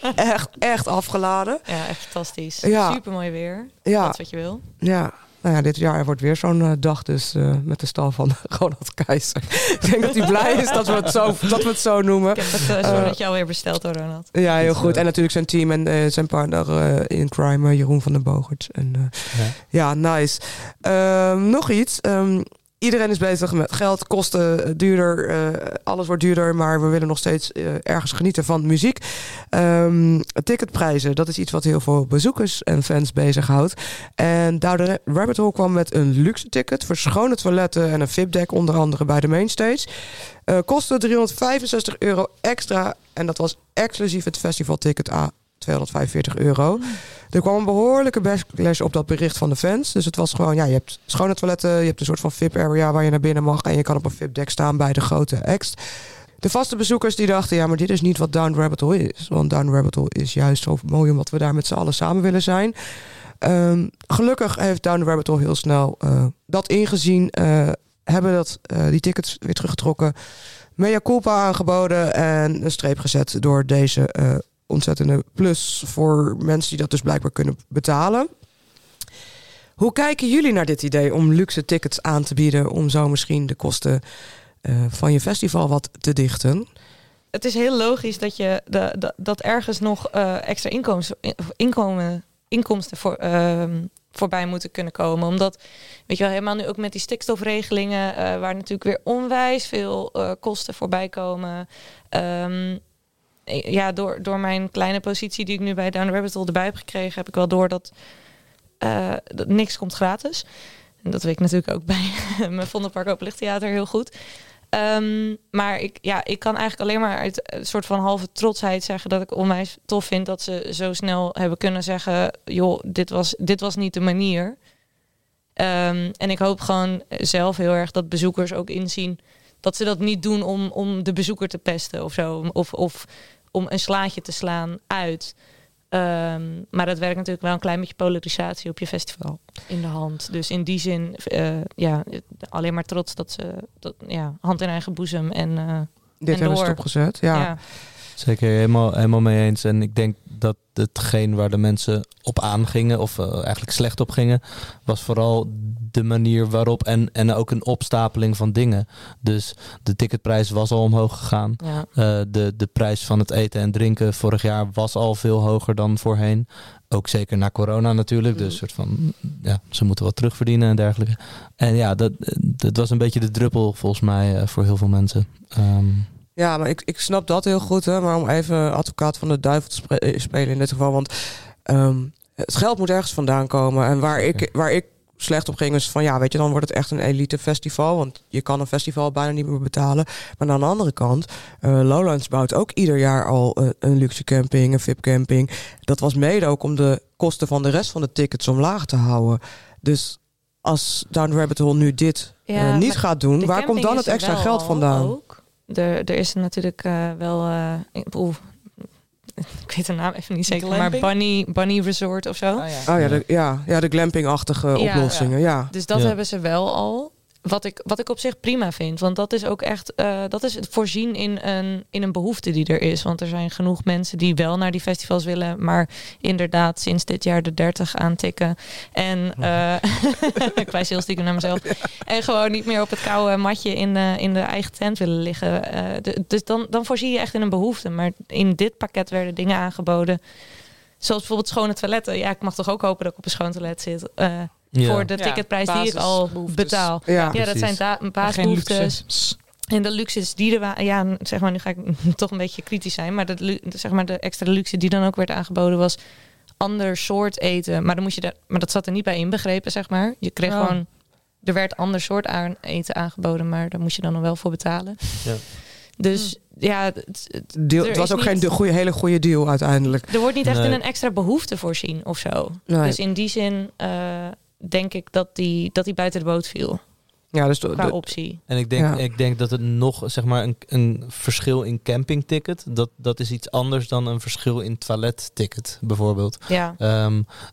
echt afgeladen. Ja, echt fantastisch. Ja. Supermooi weer. Ja. Dat is wat je wil. Ja. Nou ja, dit jaar wordt weer zo'n dag dus met de stal van Ronald Keizer. Ik denk dat hij blij is dat we het zo noemen. Ik heb het zonnetje alweer besteld door Ronald. Ja, heel goed. En natuurlijk zijn team en zijn partner in crime, Jeroen van den Bogert. Nice. Nog iets. Iedereen is bezig met geld, kosten, duurder. Alles wordt duurder, maar we willen nog steeds ergens genieten van muziek. Ticketprijzen, dat is iets wat heel veel bezoekers en fans bezighoudt. En Down the Rabbit Hole kwam met een luxe ticket voor schone toiletten en een VIP-deck, onder andere bij de mainstage. Kostte €365 extra en dat was exclusief het festivalticket A. €245. Er kwam een behoorlijke backlash op dat bericht van de fans. Dus het was gewoon, je hebt schone toiletten, je hebt een soort van VIP-area waar je naar binnen mag en je kan op een VIP-deck staan bij de grote acts. De vaste bezoekers die dachten, maar dit is niet wat Down the Rabbit Hole is. Want Down the Rabbit Hole is juist zo mooi omdat we daar met z'n allen samen willen zijn. Gelukkig heeft Down the Rabbit Hole heel snel dat ingezien. Hebben die tickets weer teruggetrokken. Mea culpa aangeboden en een streep gezet door deze ontzettende plus voor mensen die dat dus blijkbaar kunnen betalen. Hoe kijken jullie naar dit idee om luxe tickets aan te bieden om zo misschien de kosten van je festival wat te dichten? Het is heel logisch dat je dat ergens nog extra inkomsten voor voorbij moeten kunnen komen. Omdat, weet je wel, helemaal nu ook met die stikstofregelingen waar natuurlijk weer onwijs veel kosten voorbij komen. Door mijn kleine positie die ik nu bij Down the Rabbit Hole erbij heb gekregen, heb ik wel door dat niks komt gratis. En dat weet ik natuurlijk ook bij mijn Vondelpark Openluchttheater heel goed. Maar ik kan eigenlijk alleen maar uit een soort van halve trotsheid zeggen dat ik onwijs tof vind dat ze zo snel hebben kunnen zeggen, joh, dit was niet de manier. En ik hoop gewoon zelf heel erg dat bezoekers ook inzien dat ze dat niet doen om de bezoeker te pesten of zo. Of om een slaatje te slaan uit. Maar dat werkt natuurlijk wel een klein beetje polarisatie op je festival in de hand. Dus in die zin, alleen maar trots dat ze hand in eigen boezem en dit en hebben ze opgezet. Ja. Zeker, helemaal mee eens. En ik denk dat hetgeen waar de mensen op aangingen, of eigenlijk slecht op gingen, was vooral de manier waarop en ook een opstapeling van dingen. Dus de ticketprijs was al omhoog gegaan. Ja. De prijs van het eten en drinken vorig jaar was al veel hoger dan voorheen. Ook zeker na corona natuurlijk. Dus soort van, ja, ze moeten wat terugverdienen en dergelijke. En ja, dat was een beetje de druppel volgens mij voor heel veel mensen. Ja, maar ik snap dat heel goed. Hè? Maar om even advocaat van de duivel te spelen in dit geval. Want het geld moet ergens vandaan komen. En waar ik slecht op ging is van, ja, weet je, dan wordt het echt een elite festival. Want je kan een festival bijna niet meer betalen. Maar aan de andere kant, Lowlands bouwt ook ieder jaar al een luxe camping, een VIP camping. Dat was mede ook om de kosten van de rest van de tickets omlaag te houden. Dus als Down the Rabbit Hole nu dit niet gaat doen, waar komt dan het extra geld vandaan? Ook. Er is natuurlijk wel... ik weet de naam even niet zeker, glamping? Maar Bunny Resort of zo. De glamping-achtige oplossingen. Ja. Dus dat hebben ze wel al. Wat ik op zich prima vind. Want dat is ook echt... dat is het voorzien in een behoefte die er is. Want er zijn genoeg mensen die wel naar die festivals willen. Maar inderdaad sinds dit jaar de 30 aantikken. En ik wijs heel stiekem naar mezelf. Ja. En gewoon niet meer op het koude matje in de eigen tent willen liggen. Dus dan voorzie je echt in een behoefte. Maar in dit pakket werden dingen aangeboden. Zoals bijvoorbeeld schone toiletten. Ja, ik mag toch ook hopen dat ik op een schoon toilet zit. Voor de ticketprijs die ik al betaal. Ja dat zijn basisbehoeftes. En de luxes die er... Ja, zeg maar, nu ga ik toch een beetje kritisch zijn. Maar de extra luxe die dan ook werd aangeboden was ander soort eten. Maar, dan moest je maar dat zat er niet bij inbegrepen, zeg maar. Je kreeg gewoon... Er werd ander soort eten aangeboden, maar daar moest je dan nog wel voor betalen. Ja. Dus... Ja, het was ook niet, geen hele goede deal uiteindelijk. Er wordt niet echt in een extra behoefte voorzien of zo. Nee. Dus in die zin denk ik dat die buiten de boot viel. Ja, dus qua optie. En ik denk dat het nog, zeg maar, een verschil in campingticket... dat is iets anders dan een verschil in toiletticket, bijvoorbeeld. Ja.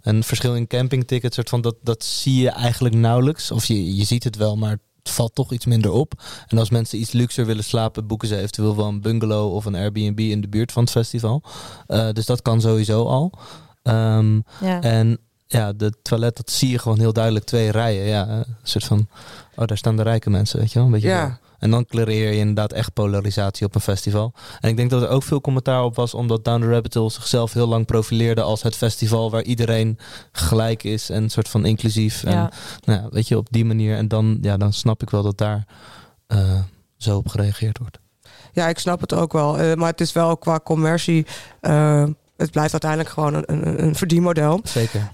Een verschil in campingticket, soort van dat zie je eigenlijk nauwelijks. Of je ziet het wel, maar... Het valt toch iets minder op. En als mensen iets luxer willen slapen, boeken ze eventueel wel een bungalow of een Airbnb in de buurt van het festival. Dus dat kan sowieso al. En ja, de toilet, dat zie je gewoon heel duidelijk. 2 rijen. Ja, een soort van, oh, daar staan de rijke mensen, weet je wel. Een beetje wel. En dan clareer je inderdaad echt polarisatie op een festival. En ik denk dat er ook veel commentaar op was, omdat Down the Rabbit Hole zichzelf heel lang profileerde als het festival waar iedereen gelijk is en een soort van inclusief. En nou ja, weet je, op die manier. En dan snap ik wel dat daar zo op gereageerd wordt. Ja, ik snap het ook wel. Maar het is wel qua commercie. Het blijft uiteindelijk gewoon een verdienmodel. Zeker.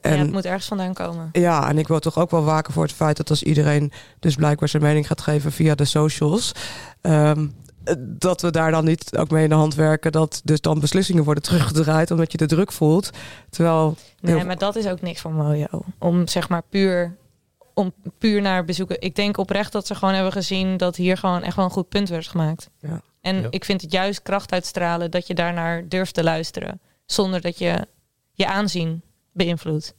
En het moet ergens vandaan komen. Ja, en ik wil toch ook wel waken voor het feit dat als iedereen dus blijkbaar zijn mening gaat geven via de socials... dat we daar dan niet ook mee in de hand werken... dat dus dan beslissingen worden teruggedraaid omdat je de druk voelt. Terwijl... Nee, maar dat is ook niks van Mojo. Om zeg maar puur naar bezoeken. Ik denk oprecht dat ze gewoon hebben gezien dat hier gewoon echt wel een goed punt werd gemaakt. Ja. En ik vind het juist kracht uitstralen dat je daarnaar durft te luisteren. Zonder dat je je aanzien beïnvloedt.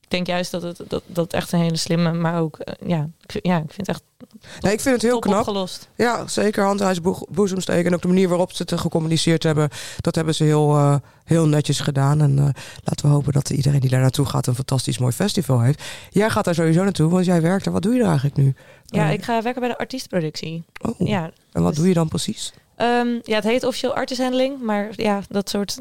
Ik denk juist dat het echt een hele slimme, maar ook... ik vind het echt ik vind het heel knap opgelost. Ja, zeker. Handhuis boezemsteken. En ook de manier waarop ze het gecommuniceerd hebben... dat hebben ze heel netjes gedaan. En laten we hopen dat iedereen die daar naartoe gaat... een fantastisch mooi festival heeft. Jij gaat daar sowieso naartoe, want jij werkt. En wat doe je daar eigenlijk nu? Ja, ik ga werken bij de artiestproductie. Oh, ja, en wat doe je dan precies? Het heet officieel artist handling, maar ja, dat soort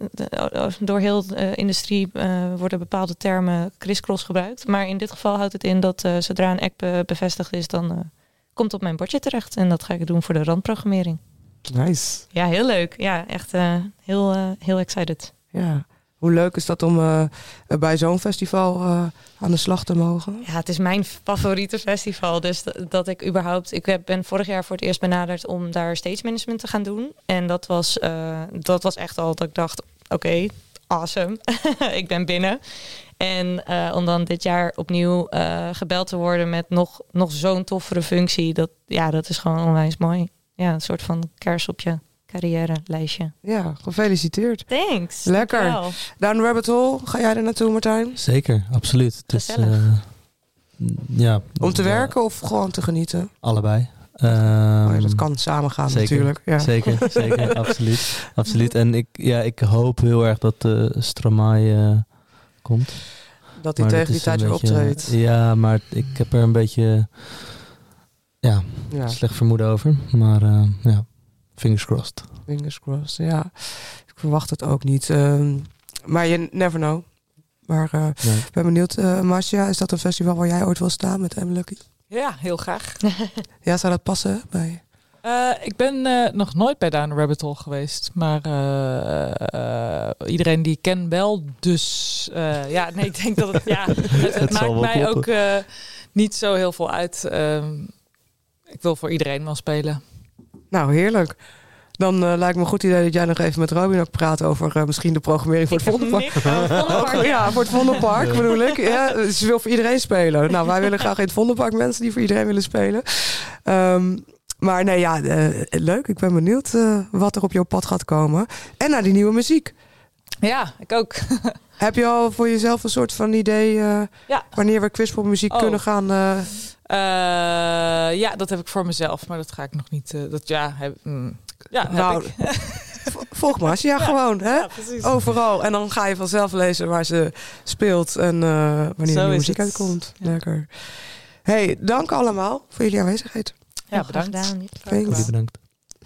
door heel de industrie worden bepaalde termen crisscross gebruikt. Maar in dit geval houdt het in dat zodra een act bevestigd is, dan komt op mijn bordje terecht. En dat ga ik doen voor de randprogrammering. Nice. Ja, heel leuk. Ja, echt heel excited. Ja. Hoe leuk is dat om bij zo'n festival aan de slag te mogen? Ja, het is mijn favoriete festival. Dus dat ik überhaupt... Ik ben vorig jaar voor het eerst benaderd om daar stage management te gaan doen. En dat was echt al dat ik dacht... Oké, awesome. Ik ben binnen. En om dan dit jaar opnieuw gebeld te worden met nog zo'n toffere functie. Dat is gewoon onwijs mooi. Ja, een soort van kers op je carrière-lijstje. Ja, gefeliciteerd. Thanks. Lekker. Dankjewel. Down the Rabbit Hole, ga jij er naartoe, Martijn? Zeker, absoluut. Het is, om te werken of gewoon te genieten? Allebei. Dat kan samengaan natuurlijk. Ja. Zeker, absoluut. En ik hoop heel erg dat de Stromae komt. Dat hij tegen die tijd weer optreedt. Ja, maar ik heb er een beetje slecht vermoeden over. Maar fingers crossed. Fingers crossed, ja. Ik verwacht het ook niet. Maar je never know. Maar ik ben benieuwd. Marcia, is dat een festival waar jij ooit wil staan met M Lucky? Ja, heel graag. Ja, zou dat passen bij? Ik ben nog nooit bij Down the Rabbit Hole geweest. Maar iedereen die ik ken wel. Dus ik denk dat het... het maakt mij kloppen. Ook niet zo heel veel uit. Ik wil voor iedereen wel spelen. Nou, heerlijk. Dan lijkt me een goed idee dat jij nog even met Robin ook praat over misschien de programmering voor het Vondelpark. Ja, voor het Vondelpark bedoel ik. Ja, ze wil voor iedereen spelen. Nou, wij willen graag in het Vondelpark mensen die voor iedereen willen spelen. Maar nee, leuk. Ik ben benieuwd wat er op jouw pad gaat komen. En naar die nieuwe muziek. Ja, ik ook. Heb je al voor jezelf een soort van idee wanneer we quizpopmuziek kunnen gaan... dat heb ik voor mezelf, maar dat ga ik nog niet... volg maar. Ja, gewoon. Hè? Ja, overal. En dan ga je vanzelf lezen waar ze speelt en wanneer de muziek uitkomt. Ja. Lekker. Hey, dank allemaal voor jullie aanwezigheid. Ja, bedankt.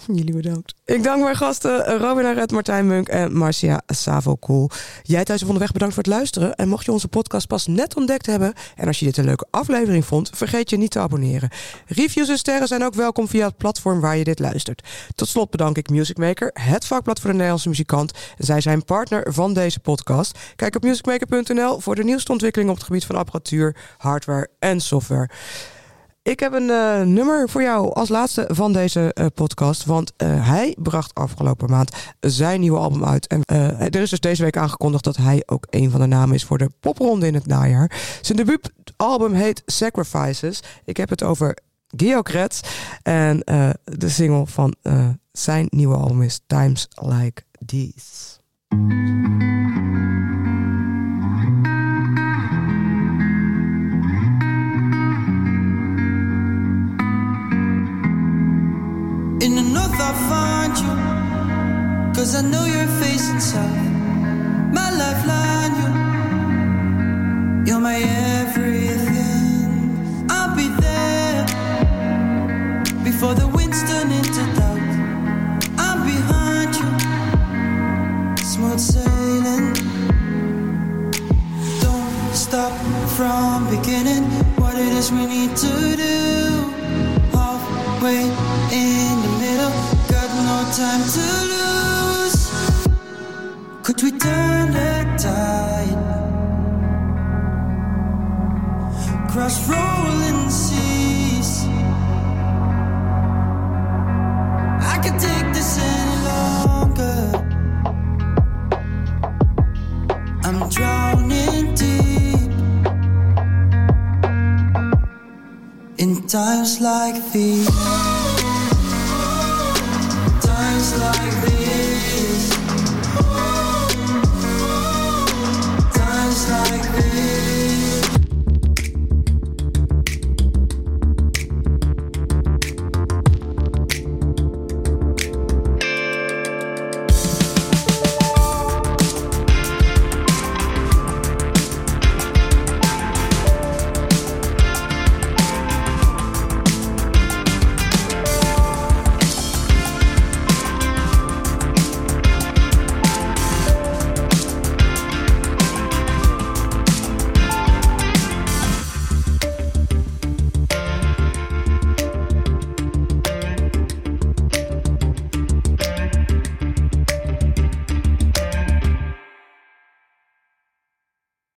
Jullie bedankt. Ik dank mijn gasten Robin Aret, Martijn Munk en Marcia Savelkool. Jij thuis op onderweg bedankt voor het luisteren. En mocht je onze podcast pas net ontdekt hebben... en als je dit een leuke aflevering vond, vergeet je niet te abonneren. Reviews en sterren zijn ook welkom via het platform waar je dit luistert. Tot slot bedank ik Music Maker, het vakblad voor de Nederlandse muzikant. Zij zijn partner van deze podcast. Kijk op musicmaker.nl voor de nieuwste ontwikkelingen op het gebied van apparatuur, hardware en software. Ik heb een nummer voor jou als laatste van deze podcast. Want hij bracht afgelopen maand zijn nieuwe album uit. En er is dus deze week aangekondigd dat hij ook een van de namen is voor de popronde in het najaar. Zijn debuutalbum heet Sacrifices. Ik heb het over Gio Kretz. En de single van zijn nieuwe album is Times Like These. In the north I find you, 'cause I know your face inside my lifeline, you're my everything. I'll be there before the winds turn into doubt. I'm behind you, smooth sailing. Don't stop from beginning what it is we need to do. Halfway in the middle, got no time to lose. Could we turn the tide? Cross rolling seas. I can't take this any longer. I'm drowning deep in times like these.